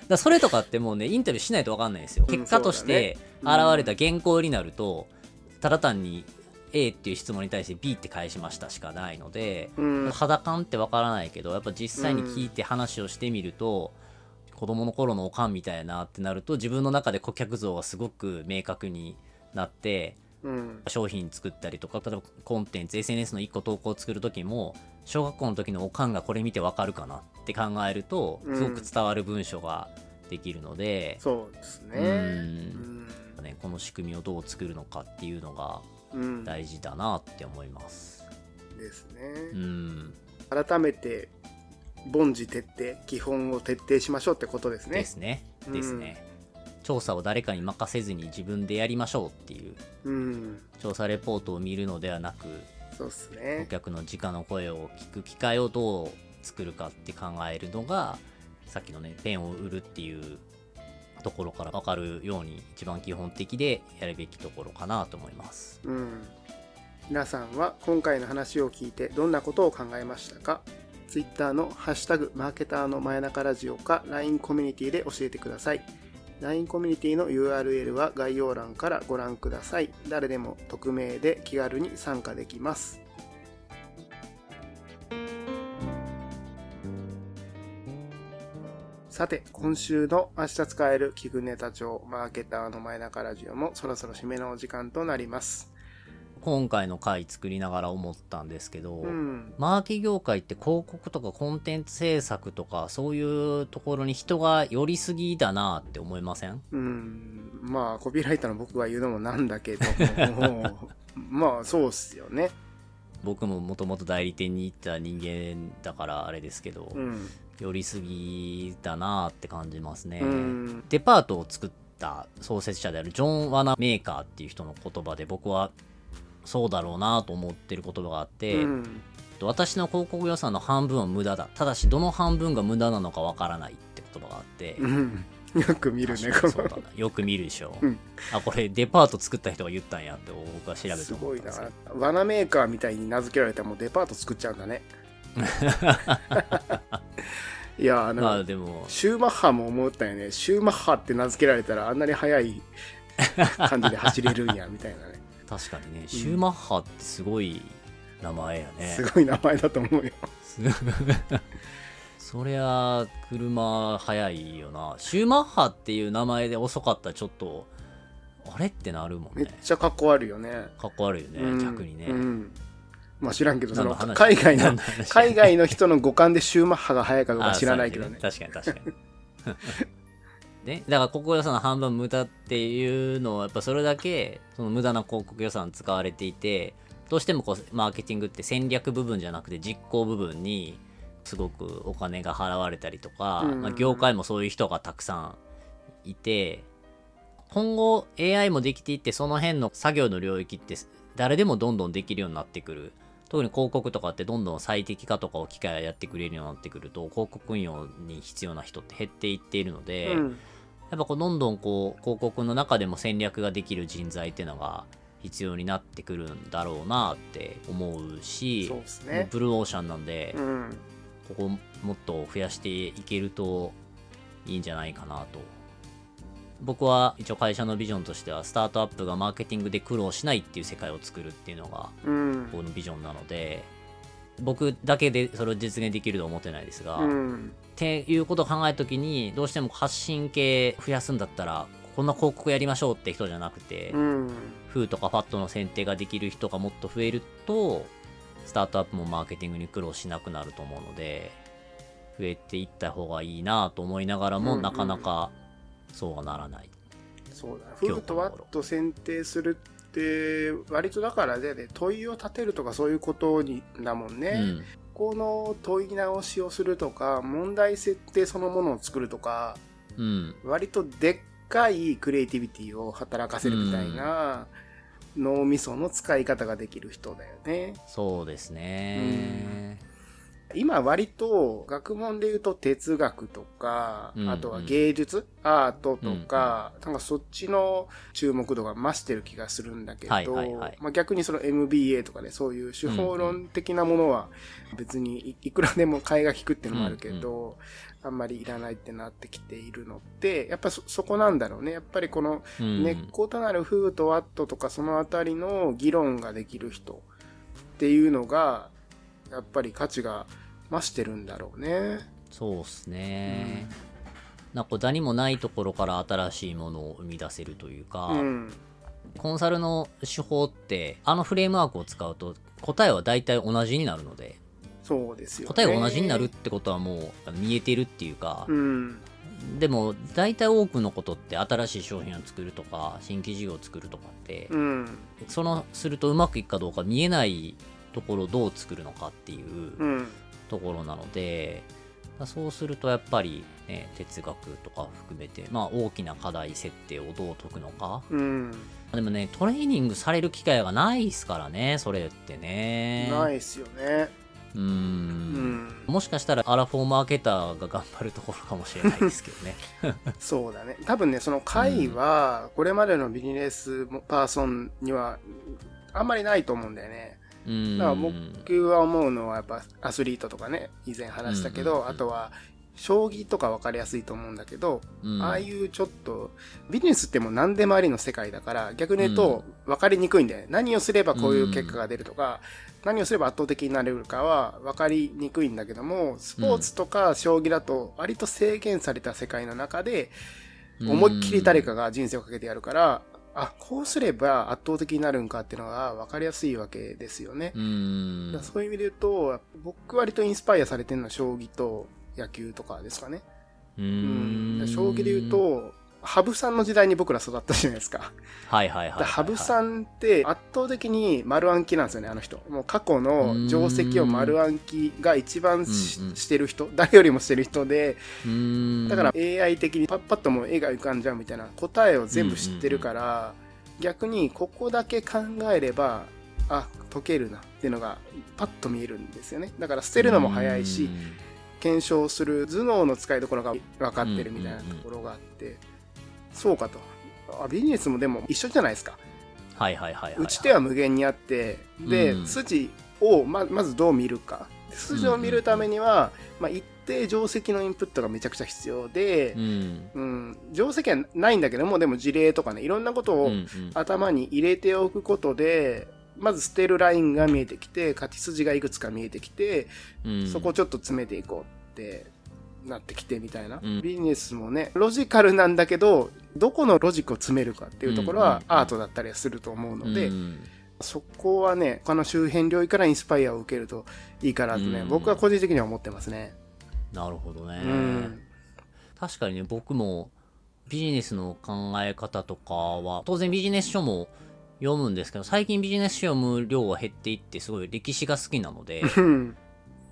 だそれとかってもうねインタビューしないと分かんないんですよ。結果として現れた原稿になると、ただ単に A っていう質問に対して B って返しましたしかないので、肌感って分からないけどやっぱ実際に聞いて話をしてみると、子供の頃のおかんみたいやなってなると自分の中で顧客像がすごく明確になって、商品作ったりとか例えばコンテンツ SNS の1個投稿を作る時も小学校の時のおかんがこれ見てわかるかなって考えるとすごく伝わる文章ができるので、そうですね、この仕組みをどう作るのかっていうのが大事だなって思います、ですね、改めて凡事徹底、基本を徹底しましょうってことですね。ですね、ですね、調査を誰かに任せずに自分でやりましょうっていう、調査レポートを見るのではなく、そうですね、顧客の直の声を聞く機会をどう作るかって考えるのがさっきのねペンを売るっていうところから分かるように一番基本的でやるべきところかなと思います、皆さんは今回の話を聞いてどんなことを考えましたか？ツイッターのハッシュタグマーケターの真夜中ラジオか LINE コミュニティで教えてください。LINE コミュニティの URL は概要欄からご覧ください。誰でも匿名で気軽に参加できます。さて、今週の明日使えるキグネタ帳マーケターの真夜中ラジオもそろそろ締めのお時間となります。今回の回作りながら思ったんですけど、マーケ業界って広告とかコンテンツ制作とかそういうところに人が寄りすぎだなって思いません？まあコピーライターの僕が言うのもなんだけどもまあそうっすよね。僕ももともと代理店に行った人間だからあれですけど、寄りすぎだなって感じますね。デパートを作った創設者であるジョン・ワナメーカーっていう人の言葉で僕はそうだろうなと思ってる言葉があって、私の広告予算の半分は無駄だ、ただしどの半分が無駄なのかわからないって言葉があって、よく見るねこのよく見るでしょ、あこれデパート作った人が言ったんやって僕は調べて思ったんですけど、すごいな、ワナメーカーみたいに名付けられたらもうデパート作っちゃうんだねいや、まあ、でもシューマッハも思ったよね。シューマッハって名付けられたらあんなに速い感じで走れるんやみたいなね。確かにね、シューマッハってすごい名前やね。すごい名前だと思うよ。そりゃ車速いよな。シューマッハっていう名前で遅かったらちょっとあれってなるもんね。めっちゃかっこ悪いよね。かっこ悪いよね、うん、逆にね、うん、まあ知らんけど、その海外の人の五感でシューマッハが速いかどうか知らないけどね。確かに確かにね、だから広告予算の半分無駄っていうのはやっぱそれだけその無駄な広告予算使われていて、どうしてもこうマーケティングって戦略部分じゃなくて実行部分にすごくお金が払われたりとか、うん、まあ、業界もそういう人がたくさんいて、今後 AI もできていってその辺の作業の領域って誰でもどんどんできるようになってくる。特に広告とかってどんどん最適化とかを機械がやってくれるようになってくると、広告運用に必要な人って減っていっているので、うん、やっぱこうどんどんこう広告の中でも戦略ができる人材っていうのが必要になってくるんだろうなって思うし、そうですね、ブルーオーシャンなんで、うん、ここもっと増やしていけるといいんじゃないかなと。僕は一応会社のビジョンとしてはスタートアップがマーケティングで苦労しないっていう世界を作るっていうのが僕のビジョンなので、僕だけでそれを実現できるとは思ってないですが、っていうことを考えるときにどうしても発信系増やすんだったらこんな広告やりましょうって人じゃなくて、フーとかファットの選定ができる人がもっと増えるとスタートアップもマーケティングに苦労しなくなると思うので、増えていった方がいいなと思いながらもなかなかそうはならない。そうだ、フーとワット選定するって割とだからね、問いを立てるとかそういうことにだもんね、うん、この問い直しをするとか問題設定そのものを作るとか、うん、割とでっかいクリエイティビティを働かせるみたいな脳みその使い方ができる人だよね。そうですね、うん、今割と学問でいうと哲学とか、うんうん、あとは芸術アートとか、うんうん、なんかそっちの注目度が増してる気がするんだけど、はいはいはい、まあ、逆にその MBA とかね、そういう手法論的なものは別にいくらでも替えが利くっていうのもあるけど、うんうん、あんまりいらないってなってきているのってやっぱそこなんだろうね。やっぱりこの根っことなるフーとワットとかそのあたりの議論ができる人っていうのがやっぱり価値が増してるんだろうね。そうですね、うん、なんか何もないところから新しいものを生み出せるというか、うん、コンサルの手法ってあのフレームワークを使うと答えは大体同じになるので、そうですよね、答えが同じになるってことはもう見えてるっていうか、うん、でも大体多くのことって新しい商品を作るとか新規事業を作るとかって、うん、するとうまくいくかどうか見えないところをどう作るのかっていう、うんところなので、そうするとやっぱり、ね、哲学とか含めて、まあ、大きな課題設定をどう解くのか、うん、でもねトレーニングされる機会がないですからね、それってねないですよね。うん、もしかしたらアラフォーマーケターが頑張るところかもしれないですけどねそうだね、多分ねその会はこれまでのビジネスパーソンにはあんまりないと思うんだよね。だから僕は思うのはやっぱアスリートとかね、以前話したけど、うんうんうん、あとは将棋とか分かりやすいと思うんだけど、うん、ああいうちょっとビジネスってもう何でもありの世界だから逆に言うと分かりにくいんだよね、うん、何をすればこういう結果が出るとか、うん、何をすれば圧倒的になれるかは分かりにくいんだけども、スポーツとか将棋だと割と制限された世界の中で思いっきり誰かが人生をかけてやるから、あ、こうすれば圧倒的になるんかっていうのが分かりやすいわけですよね。だそういう意味で言うと僕割とインスパイアされてるのは将棋と野球とかですかね。将棋で言うと羽生さんの時代に僕ら育ったじゃないですか。はいはいはい。羽生さんって圧倒的に丸暗記なんですよね、あの人。もう過去の定石を丸暗記が一番 してる人、誰よりもしてる人で、だから AI 的にパッパッともう絵が浮かんじゃうみたいな、答えを全部知ってるから、逆にここだけ考えれば、あ、解けるなっていうのがパッと見えるんですよね。だから捨てるのも早いし、検証する頭脳の使いどころが分かってるみたいなところがあって、そうかと、あ、ビジネスもでも一緒じゃないですか。はいはいはいはい、はい、打ち手は無限にあってで、筋をまずどう見るか数字を見るためには、まあ、一定定石のインプットがめちゃくちゃ必要で、うんうん、定石はないんだけども、でも事例とかね、いろんなことを頭に入れておくことで、まず捨てるラインが見えてきて、勝ち筋がいくつか見えてきて、うん、そこをちょっと詰めていこうってなってきてみたいな、うん、ビジネスもねロジカルなんだけど、どこのロジックを詰めるかっていうところはアートだったりすると思うので、うんうん、そこはね他の周辺領域からインスパイアを受けるといいかなとね、うん、僕は個人的には思ってますね。なるほどね、うん、確かにね、僕もビジネスの考え方とかは当然ビジネス書も読むんですけど、最近ビジネス書読む量は減っていって、すごい歴史が好きなので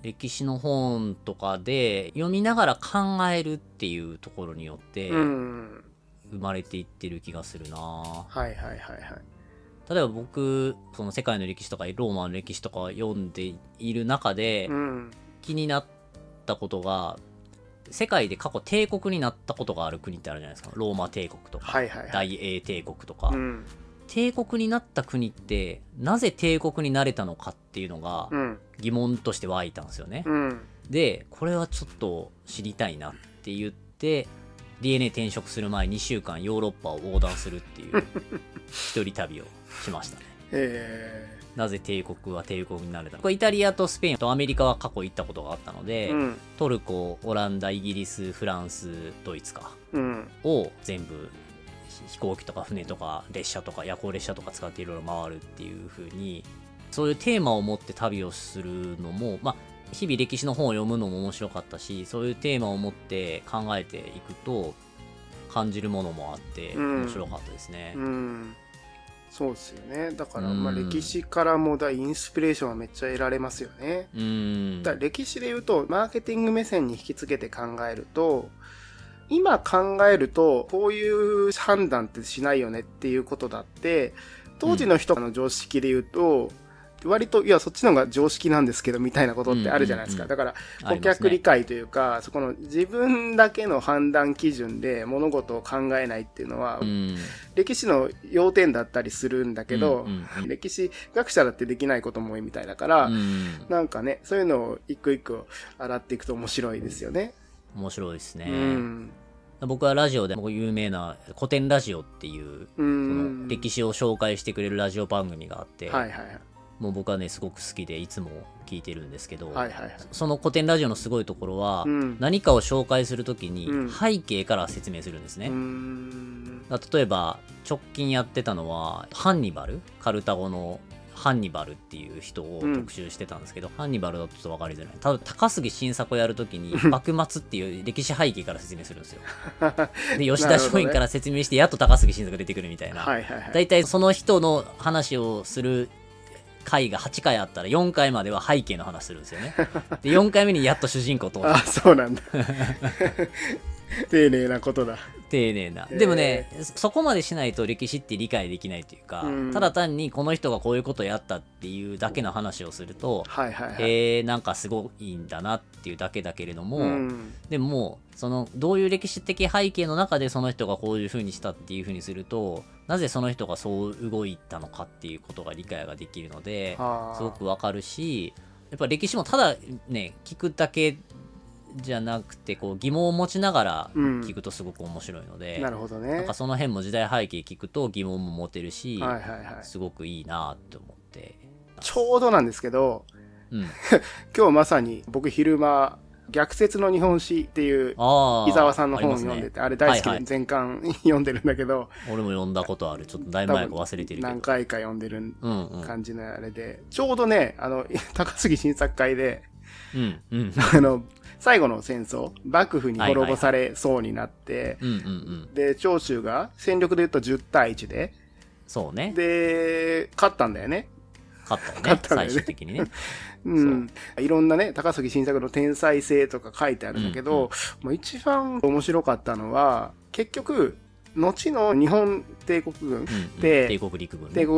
歴史の本とかで読みながら考えるっていうところによって生まれていってる気がするな、はいはいはいはい。例えば僕その世界の歴史とかローマの歴史とか読んでいる中で、うん、気になったことが、世界で過去帝国になったことがある国ってあるじゃないですか。ローマ帝国とか、はいはいはい、大英帝国とか、うん、帝国になった国ってなぜ帝国になれたのかっていうのが、うん疑問として湧いたんですよね、うん、でこれはちょっと知りたいなって言って DNA 転職する前2週間ヨーロッパを横断するっていう一人旅をしましたねなぜ帝国は帝国になれたのか。イタリアとスペインとアメリカは過去行ったことがあったので、うん、トルコ、オランダ、イギリス、フランス、ドイツか、うん、を全部飛行機とか船とか列車とか夜行列車とか使っていろいろ回るっていう風に、そういうテーマを持って旅をするのも、まあ、日々歴史の本を読むのも面白かったし、そういうテーマを持って考えていくと感じるものもあって面白かったですね、うんうん、そうですよね。だから、まあ、歴史からもインスピレーションはめっちゃ得られますよね、うん、だから歴史でいうとマーケティング目線に引きつけて考えると、今考えるとこういう判断ってしないよねっていうことだって、当時の人の常識でいうと、うん割といやそっちの方が常識なんですけどみたいなことってあるじゃないですか、うんうんうん、だから顧客理解というか、ね、そこの自分だけの判断基準で物事を考えないっていうのは、うん、歴史の要点だったりするんだけど、うんうん、歴史学者だってできないことも多いみたいだから、うん、なんかねそういうのを一個一個洗っていくと面白いですよね。面白いですね、うん、僕はラジオで有名な古典ラジオっていう、うん、その歴史を紹介してくれるラジオ番組があって、はいはいはい、もう僕はねすごく好きでいつも聞いてるんですけど、はいはいはい、その古典ラジオのすごいところは、うん、何かを紹介するときに背景から説明するんですね、うん、例えば直近やってたのはハンニバル、カルタゴのハンニバルっていう人を特集してたんですけど、うん、ハンニバルだとちょっと分かりづらい。多分高杉晋作をやるときに幕末っていう歴史背景から説明するんですよで吉田松陰から説明してやっと高杉晋作出てくるみたいな、はいはいはい、だいたいその人の話をする回が8回あったら4回までは背景の話するんですよね。で4回目にやっと主人公登場。あ、そうなんだ丁寧なことだ。丁寧な、でもねそこまでしないと歴史って理解できないというか、ただ単にこの人がこういうことをやったっていうだけの話をすると、はいはいはい、なんかすごいんだなっていうだけだけれども、うん、でもそのどういう歴史的背景の中でその人がこういう風にしたっていう風にすると、なぜその人がそう動いたのかっていうことが理解ができるので、すごくわかるし、やっぱ歴史もただね聞くだけじゃなくてこう疑問を持ちながら聞くとすごく面白いので、うん、なるほどね。なんかその辺も時代背景聞くと疑問も持てるし、はいはいはい、すごくいいなと思って。ちょうどなんですけど、うん、今日まさに僕昼間逆説の日本史っていう伊沢さんの本を読んでて、 あれ大好きで全巻読んでるんだけど、はいはい、俺も読んだことある。ちょっとだいぶ前か忘れてるけど何回か読んでる感じのあれで、うんうん、ちょうどね高杉晋作会で、うんうん、最後の戦争幕府に滅ぼされそうになって、はいはいはい、で長州が戦力で言うと10対1でそうねで勝ったんだよね。勝ったね最終的にねうん、いろんなね高杉晋作の天才性とか書いてあるんだけど、うんうん、一番面白かったのは結局後の日本帝国軍って、うんうん、帝国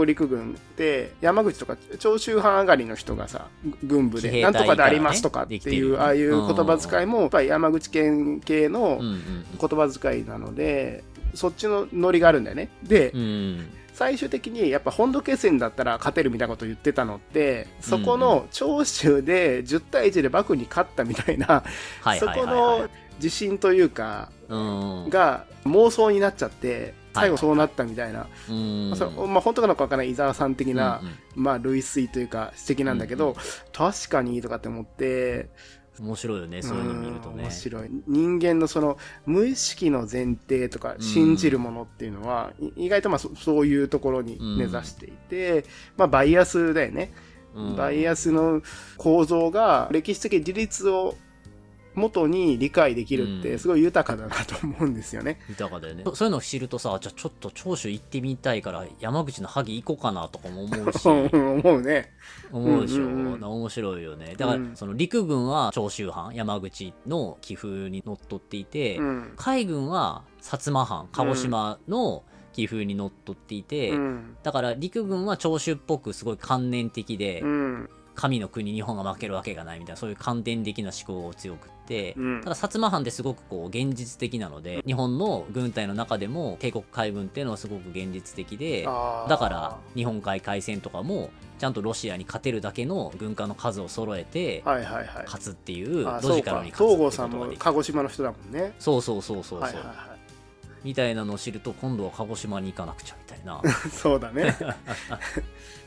陸軍って山口とか長州藩上がりの人がさ軍部でなんとかでありますとかっていう、ね、ああいう言葉遣いもやっぱり山口県系の言葉遣いなので、うんうんうん、そっちのノリがあるんだよね。で、うん最終的にやっぱ本土決戦だったら勝てるみたいなことを言ってたのってそこの長州で10対1でバクに勝ったみたいな、うん、そこの自信というかが妄想になっちゃって最後そうなったみたいな、まあ、本当かのかわからない伊沢さん的な、まあ、類推というか指摘なんだけど、確かにとかって思って面白いよね、そういうの見るとね。面白い。人間のその無意識の前提とか信じるものっていうのは、意外とまあそういうところに根ざしていて、まあバイアスだよね。バイアスの構造が歴史的事実を元に理解できるってすごい豊かだなと思うんですよね。豊かだよね。そういうのを知るとさ、じゃあちょっと長州行ってみたいから山口の萩行こうかなとかも思うし思うね、思うでしょ、面白いよね。だからその陸軍は長州藩山口の気風にのっとっていて、海軍は薩摩藩鹿児島の気風にのっとっていて、だから陸軍は長州っぽくすごい観念的で、神の国日本が負けるわけがないみたいな、そういう観点的な思考を強くって、ただ薩摩藩ってすごくこう現実的なので、日本の軍隊の中でも帝国海軍っていうのはすごく現実的で、だから日本海海戦とかもちゃんとロシアに勝てるだけの軍艦の数を揃えて勝つっていう、ロジカルに勝つってことができる。東郷さんも鹿児島の人だもんね。そう、はいはいはい、みたいなのを知ると、今度は鹿児島に行かなくちゃみたいなそうだね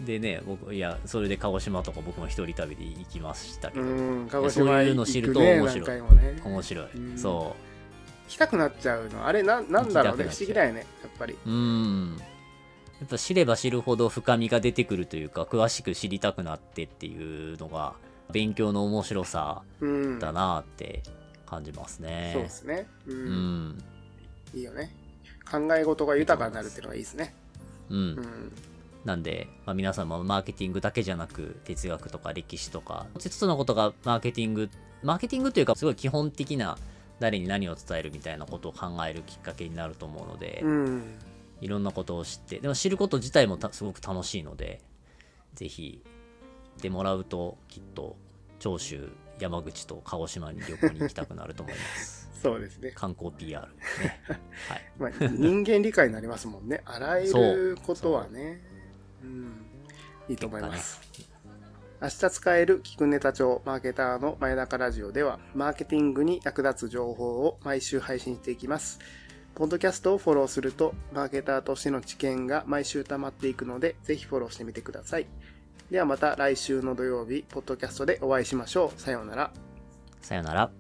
でね、僕いやそれで鹿児島とか僕も一人旅で行きましたけど、鹿児島そういうの知ると面白い、ね、面白い、そう行きたくなっちゃうのあれ なんだろうね、不思議だよねやっぱり。やっぱ知れば知るほど深みが出てくるというか、詳しく知りたくなってっていうのが勉強の面白さだなって感じますね。そうですね。いいよね。考え事が豊かになるっていうのがいいですね。なんで、まあ、皆さんもマーケティングだけじゃなく哲学とか歴史とか一つのことがマーケティングというか、すごい基本的な誰に何を伝えるみたいなことを考えるきっかけになると思うので、いろんなことを知って、でも知ること自体もすごく楽しいので、ぜひ行ってもらうときっと長州山口と鹿児島に旅行に行きたくなると思いますそうですね。観光 PR ですね、はい、まあ、人間理解になりますもんね。あらゆることはね、いいと思います、明日使える聞くネタ帳マーケターの前中ラジオでは、マーケティングに役立つ情報を毎週配信していきます。ポッドキャストをフォローするとマーケターとしての知見が毎週溜まっていくので、ぜひフォローしてみてください。ではまた来週の土曜日、ポッドキャストでお会いしましょう。さようなら。さようなら。